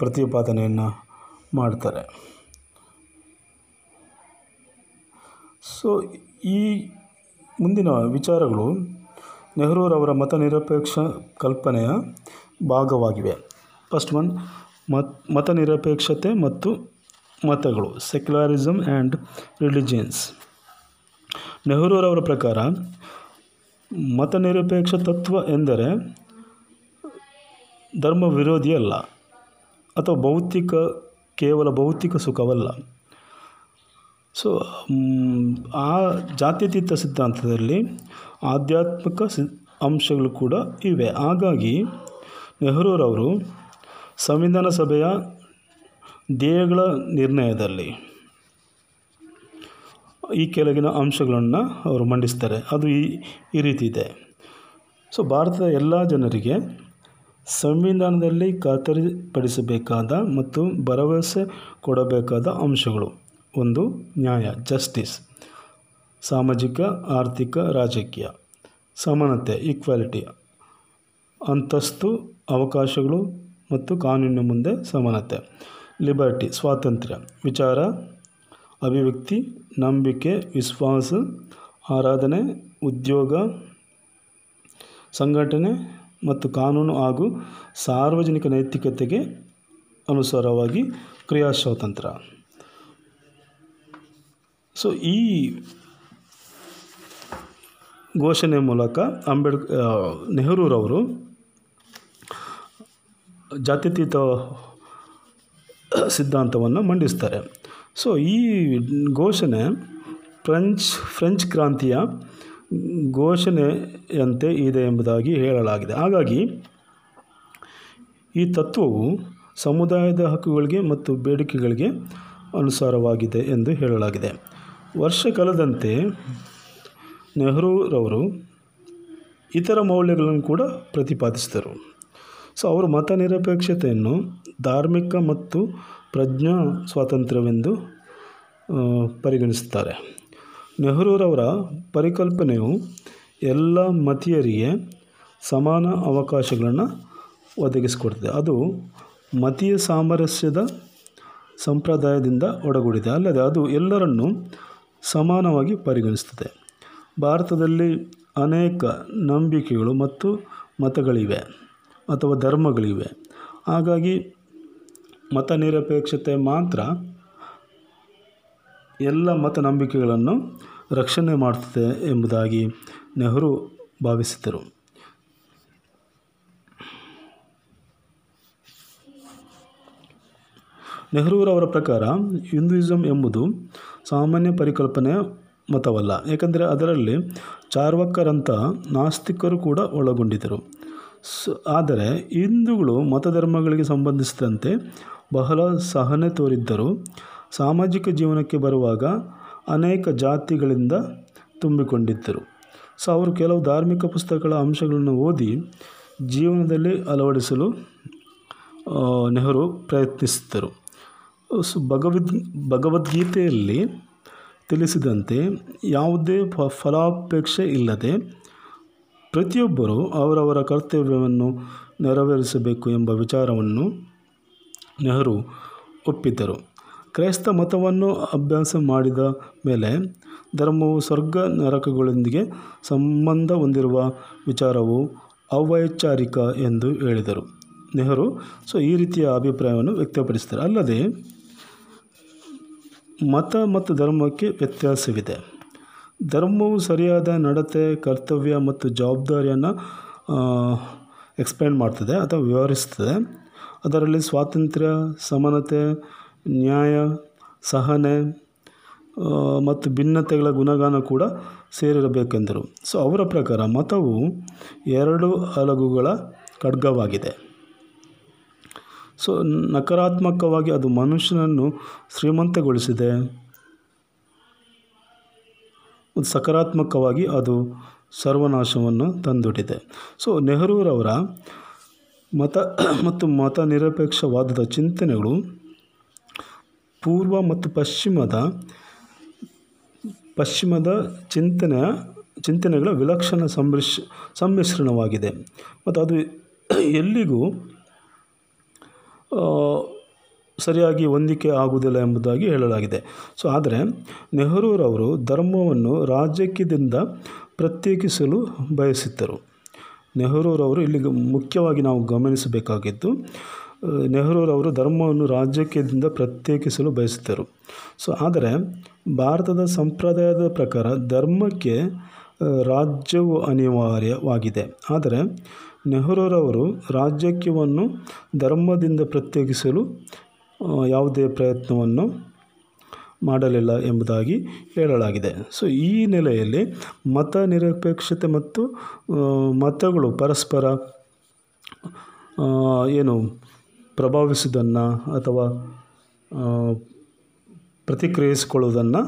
ಪ್ರತಿಪಾದನೆಯನ್ನು ಮಾಡ್ತಾರೆ. ಸೊ ಈ ಮುಂದಿನ ವಿಚಾರಗಳು ನೆಹರೂರವರ ಮತ ನಿರಪೇಕ್ಷ ಕಲ್ಪನೆಯ ಭಾಗವಾಗಿವೆ. ಫಸ್ಟ್ ಒನ್ ಮತ್ ಮತ ನಿರಪೇಕ್ಷತೆ ಮತ್ತು ಮತಗಳು, ಸೆಕ್ಯುಲರಿಸಮ್ ಆ್ಯಂಡ್ ರಿಲಿಜಿಯನ್ಸ್. ನೆಹರೂರವರ ಪ್ರಕಾರ ಮತ ನಿರಪೇಕ್ಷ ತತ್ವ ಎಂದರೆ ಧರ್ಮ ವಿರೋಧಿಯಲ್ಲ ಅಥವಾ ಭೌತಿಕ ಕೇವಲ ಭೌತಿಕ ಸುಖವಲ್ಲ. ಸೊ ಆ ಜಾತ್ಯತೀತ ಸಿದ್ಧಾಂತದಲ್ಲಿ ಆಧ್ಯಾತ್ಮಿಕ ಸಿ ಅಂಶಗಳು ಕೂಡ ಇವೆ. ಹಾಗಾಗಿ ನೆಹರೂರವರು ಸಂವಿಧಾನ ಸಭೆಯ ಧ್ಯೇಯಗಳ ನಿರ್ಣಯದಲ್ಲಿ ಈ ಕೆಳಗಿನ ಅಂಶಗಳನ್ನು ಅವರು ಮಂಡಿಸ್ತಾರೆ. ಅದು ಈ ಈ ರೀತಿ ಇದೆ. ಸೊ ಭಾರತದ ಎಲ್ಲ ಜನರಿಗೆ ಸಂವಿಧಾನದಲ್ಲಿ ಖಾತರಿಪಡಿಸಬೇಕಾದ ಮತ್ತು ಭರವಸೆ ಕೊಡಬೇಕಾದ ಅಂಶಗಳು: ಒಂದು, ನ್ಯಾಯ ಜಸ್ಟಿಸ್, ಸಾಮಾಜಿಕ ಆರ್ಥಿಕ ರಾಜಕೀಯ ಸಮಾನತೆ ಈಕ್ವಾಲಿಟಿ, ಅಂತಸ್ತು ಅವಕಾಶಗಳು ಮತ್ತು ಕಾನೂನಿನ ಮುಂದೆ ಸಮಾನತೆ, ಲಿಬರ್ಟಿ ಸ್ವಾತಂತ್ರ್ಯ, ವಿಚಾರ ಅಭಿವ್ಯಕ್ತಿ, ನಂಬಿಕೆ ವಿಶ್ವಾಸ, ಆರಾಧನೆ, ಉದ್ಯೋಗ ಸಂಘಟನೆ ಮತ್ತು ಕಾನೂನು ಹಾಗೂ ಸಾರ್ವಜನಿಕ ನೈತಿಕತೆಗೆ ಅನುಸಾರವಾಗಿ ಕ್ರಿಯಾ ಸ್ವಾತಂತ್ರ್ಯ. ಸೊ ಈ ಘೋಷಣೆ ಮೂಲಕ ಅಂಬೇಡ್ ನೆಹರೂರವರು ಜಾತ್ಯತೀತ ಸಿದ್ಧಾಂತವನ್ನು ಮಂಡಿಸ್ತಾರೆ. ಸೊ ಈ ಘೋಷಣೆ ಫ್ರೆಂಚ್ ಫ್ರೆಂಚ್ ಕ್ರಾಂತಿಯ ಘೋಷಣೆಯಂತೆ ಇದೆ ಎಂಬುದಾಗಿ ಹೇಳಲಾಗಿದೆ. ಹಾಗಾಗಿ ಈ ತತ್ವವು ಸಮುದಾಯದ ಹಕ್ಕುಗಳಿಗೆ ಮತ್ತು ಬೇಡಿಕೆಗಳಿಗೆ ಅನುಸಾರವಾಗಿದೆ ಎಂದು ಹೇಳಲಾಗಿದೆ. ವರ್ಷ ಕಳೆದಂತೆ ನೆಹರೂರವರು ಇತರ ಮೌಲ್ಯಗಳನ್ನು ಕೂಡ ಪ್ರತಿಪಾದಿಸಿದರು. ಸೊ ಅವರು ಮತ ನಿರಪೇಕ್ಷತೆಯನ್ನು ಧಾರ್ಮಿಕ ಮತ್ತು ಪ್ರಜ್ಞಾ ಸ್ವಾತಂತ್ರ್ಯವೆಂದು ಪರಿಗಣಿಸುತ್ತಾರೆ. ನೆಹರೂರವರ ಪರಿಕಲ್ಪನೆಯು ಎಲ್ಲ ಮತೀಯರಿಗೆ ಸಮಾನ ಅವಕಾಶಗಳನ್ನು ಒದಗಿಸಿಕೊಡ್ತದೆ. ಅದು ಮತೀಯ ಸಾಮರಸ್ಯದ ಸಂಪ್ರದಾಯದಿಂದ ಒಡಗೂಡಿದೆ. ಅಲ್ಲದೆ ಅದು ಎಲ್ಲರನ್ನೂ ಸಮಾನವಾಗಿ ಪರಿಗಣಿಸುತ್ತದೆ. ಭಾರತದಲ್ಲಿ ಅನೇಕ ನಂಬಿಕೆಗಳು ಮತ್ತು ಮತಗಳಿವೆ ಅಥವಾ ಧರ್ಮಗಳಿವೆ. ಹಾಗಾಗಿ ಮತ ನಿರಪೇಕ್ಷತೆ ಮಾತ್ರ ಎಲ್ಲ ಮತ ನಂಬಿಕೆಗಳನ್ನು ರಕ್ಷಣೆ ಮಾಡುತ್ತದೆ ಎಂಬುದಾಗಿ ನೆಹರು ಭಾವಿಸಿದರು. ನೆಹರೂರವರ ಪ್ರಕಾರ ಹಿಂದೂಯಿಸಂ ಎಂಬುದು ಸಾಮಾನ್ಯ ಪರಿಕಲ್ಪನೆಯ ಮತವಲ್ಲ, ಏಕೆಂದರೆ ಅದರಲ್ಲಿ ಚಾರ್ವಾಕರಂತಹ ನಾಸ್ತಿಕರು ಕೂಡ ಒಳಗೊಂಡಿದ್ದರು. ಸೊ ಆದರೆ ಹಿಂದೂಗಳು ಮತಧರ್ಮಗಳಿಗೆ ಸಂಬಂಧಿಸಿದಂತೆ ಬಹಳ ಸಹನೆ ತೋರಿದ್ದರು. ಸಾಮಾಜಿಕ ಜೀವನಕ್ಕೆ ಬರುವಾಗ ಅನೇಕ ಜಾತಿಗಳಿಂದ ತುಂಬಿಕೊಂಡಿದ್ದರು. ಸೊ ಅವರು ಕೆಲವು ಧಾರ್ಮಿಕ ಪುಸ್ತಕಗಳ ಅಂಶಗಳನ್ನು ಓದಿ ಜೀವನದಲ್ಲಿ ಅಳವಡಿಸಲು ನೆಹರು ಪ್ರಯತ್ನಿಸಿದ್ದರು. ಸೊ ಭಗವದ್ ಭಗವದ್ಗೀತೆಯಲ್ಲಿ ತಿಳಿಸಿದಂತೆ ಯಾವುದೇ ಫ ಫಲಾಪೇಕ್ಷೆ ಇಲ್ಲದೆ ಪ್ರತಿಯೊಬ್ಬರೂ ಅವರವರ ಕರ್ತವ್ಯವನ್ನು ನೆರವೇರಿಸಬೇಕು ಎಂಬ ವಿಚಾರವನ್ನು ನೆಹರು ಒಪ್ಪಿದ್ದರು. ಕ್ರೈಸ್ತ ಮತವನ್ನು ಅಭ್ಯಾಸ ಮಾಡಿದ ಮೇಲೆ ಧರ್ಮವು ಸ್ವರ್ಗ ನರಕಗಳೊಂದಿಗೆ ಸಂಬಂಧ ಹೊಂದಿರುವ ವಿಚಾರವು ಅವೈಚಾರಿಕ ಎಂದು ಹೇಳಿದರು ನೆಹರು. ಸೊ ಈ ರೀತಿಯ ಅಭಿಪ್ರಾಯವನ್ನು ವ್ಯಕ್ತಪಡಿಸಿದ್ದಾರೆ. ಅಲ್ಲದೆ ಮತ ಮತ್ತು ಧರ್ಮಕ್ಕೆ ವ್ಯತ್ಯಾಸವಿದೆ. ಧರ್ಮವು ಸರಿಯಾದ ನಡತೆ ಕರ್ತವ್ಯ ಮತ್ತು ಜವಾಬ್ದಾರಿಯನ್ನು ಎಕ್ಸ್ಪ್ಲೇನ್ ಮಾಡ್ತದೆ ಅಥವಾ ವಿವರಿಸ್ತದೆ. ಅದರಲ್ಲಿ ಸ್ವಾತಂತ್ರ್ಯ ಸಮಾನತೆ ನ್ಯಾಯ ಸಹನೆ ಮತ್ತು ಭಿನ್ನತೆಗಳ ಗುಣಗಾನ ಕೂಡ ಸೇರಿರಬೇಕೆಂದರು. ಸೊ ಅವರ ಪ್ರಕಾರ ಮತವು ಎರಡು ಹಲಗುಗಳ ಖಡ್ಗವಾಗಿದೆ. ಸೊ ನಕಾರಾತ್ಮಕವಾಗಿ ಅದು ಮನುಷ್ಯನನ್ನು ಶ್ರೀಮಂತಗೊಳಿಸಿದೆ, ಸಕಾರಾತ್ಮಕವಾಗಿ ಅದು ಸರ್ವನಾಶವನ್ನು ತಂದೊಡ್ಡಿದೆ. ಸೊ ನೆಹರೂರವರ ಮತ ಮತ್ತು ಮತ ನಿರಪೇಕ್ಷವಾದದ ಚಿಂತನೆಗಳು ಪೂರ್ವ ಮತ್ತು ಪಶ್ಚಿಮದ ಪಶ್ಚಿಮದ ಚಿಂತನೆಯ ಚಿಂತನೆಗಳ ವಿಲಕ್ಷಣ ಸಮ್ಮಿಶ್ ಸಮ್ಮಿಶ್ರಣವಾಗಿದೆ ಮತ್ತು ಅದು ಎಲ್ಲಿಗೂ ಸರಿಯಾಗಿ ಹೊಂದಿಕೆ ಆಗುವುದಿಲ್ಲ ಎಂಬುದಾಗಿ ಹೇಳಲಾಗಿದೆ. ಸೊ ಆದರೆ ನೆಹರೂರವರು ಧರ್ಮವನ್ನು ರಾಜಕೀಯದಿಂದ ಪ್ರತ್ಯೇಕಿಸಲು ಬಯಸಿದ್ದರು. ನೆಹರೂರವರು ಇಲ್ಲಿ ಮುಖ್ಯವಾಗಿ ನಾವು ಗಮನಿಸಬೇಕಾಗಿದ್ದು, ನೆಹರೂರವರು ಧರ್ಮವನ್ನು ರಾಜಕೀಯದಿಂದ ಪ್ರತ್ಯೇಕಿಸಲು ಬಯಸಿದ್ದರು. ಸೊ ಆದರೆ ಭಾರತದ ಸಂಪ್ರದಾಯದ ಪ್ರಕಾರ ಧರ್ಮಕ್ಕೆ ರಾಜ್ಯವು ಅನಿವಾರ್ಯವಾಗಿದೆ. ಆದರೆ ನೆಹರೂರವರು ರಾಜಕೀಯವನ್ನು ಧರ್ಮದಿಂದ ಪ್ರತ್ಯೇಕಿಸಲು ಯಾವುದೇ ಪ್ರಯತ್ನವನ್ನು ಮಾಡಲಿಲ್ಲ ಎಂಬುದಾಗಿ ಹೇಳಲಾಗಿದೆ. ಸೊ ಈ ನೆಲೆಯಲ್ಲಿ ಮತ ನಿರಪೇಕ್ಷತೆ ಮತ್ತು ಮತಗಳು ಪರಸ್ಪರ ಏನು ಪ್ರಭಾವಿಸುವುದನ್ನು ಅಥವಾ ಪ್ರತಿಕ್ರಿಯಿಸಿಕೊಳ್ಳುವುದನ್ನು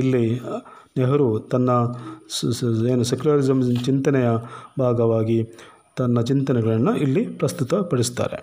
ಇಲ್ಲಿ ನೆಹರು ತನ್ನ ಏನು ಸೆಕ್ಯುಲರಿಸಮ್ ಚಿಂತನೆಯ ಭಾಗವಾಗಿ ತನ್ನ ಚಿಂತನೆಗಳನ್ನು ಇಲ್ಲಿ ಪ್ರಸ್ತುತಪಡಿಸ್ತಾರೆ.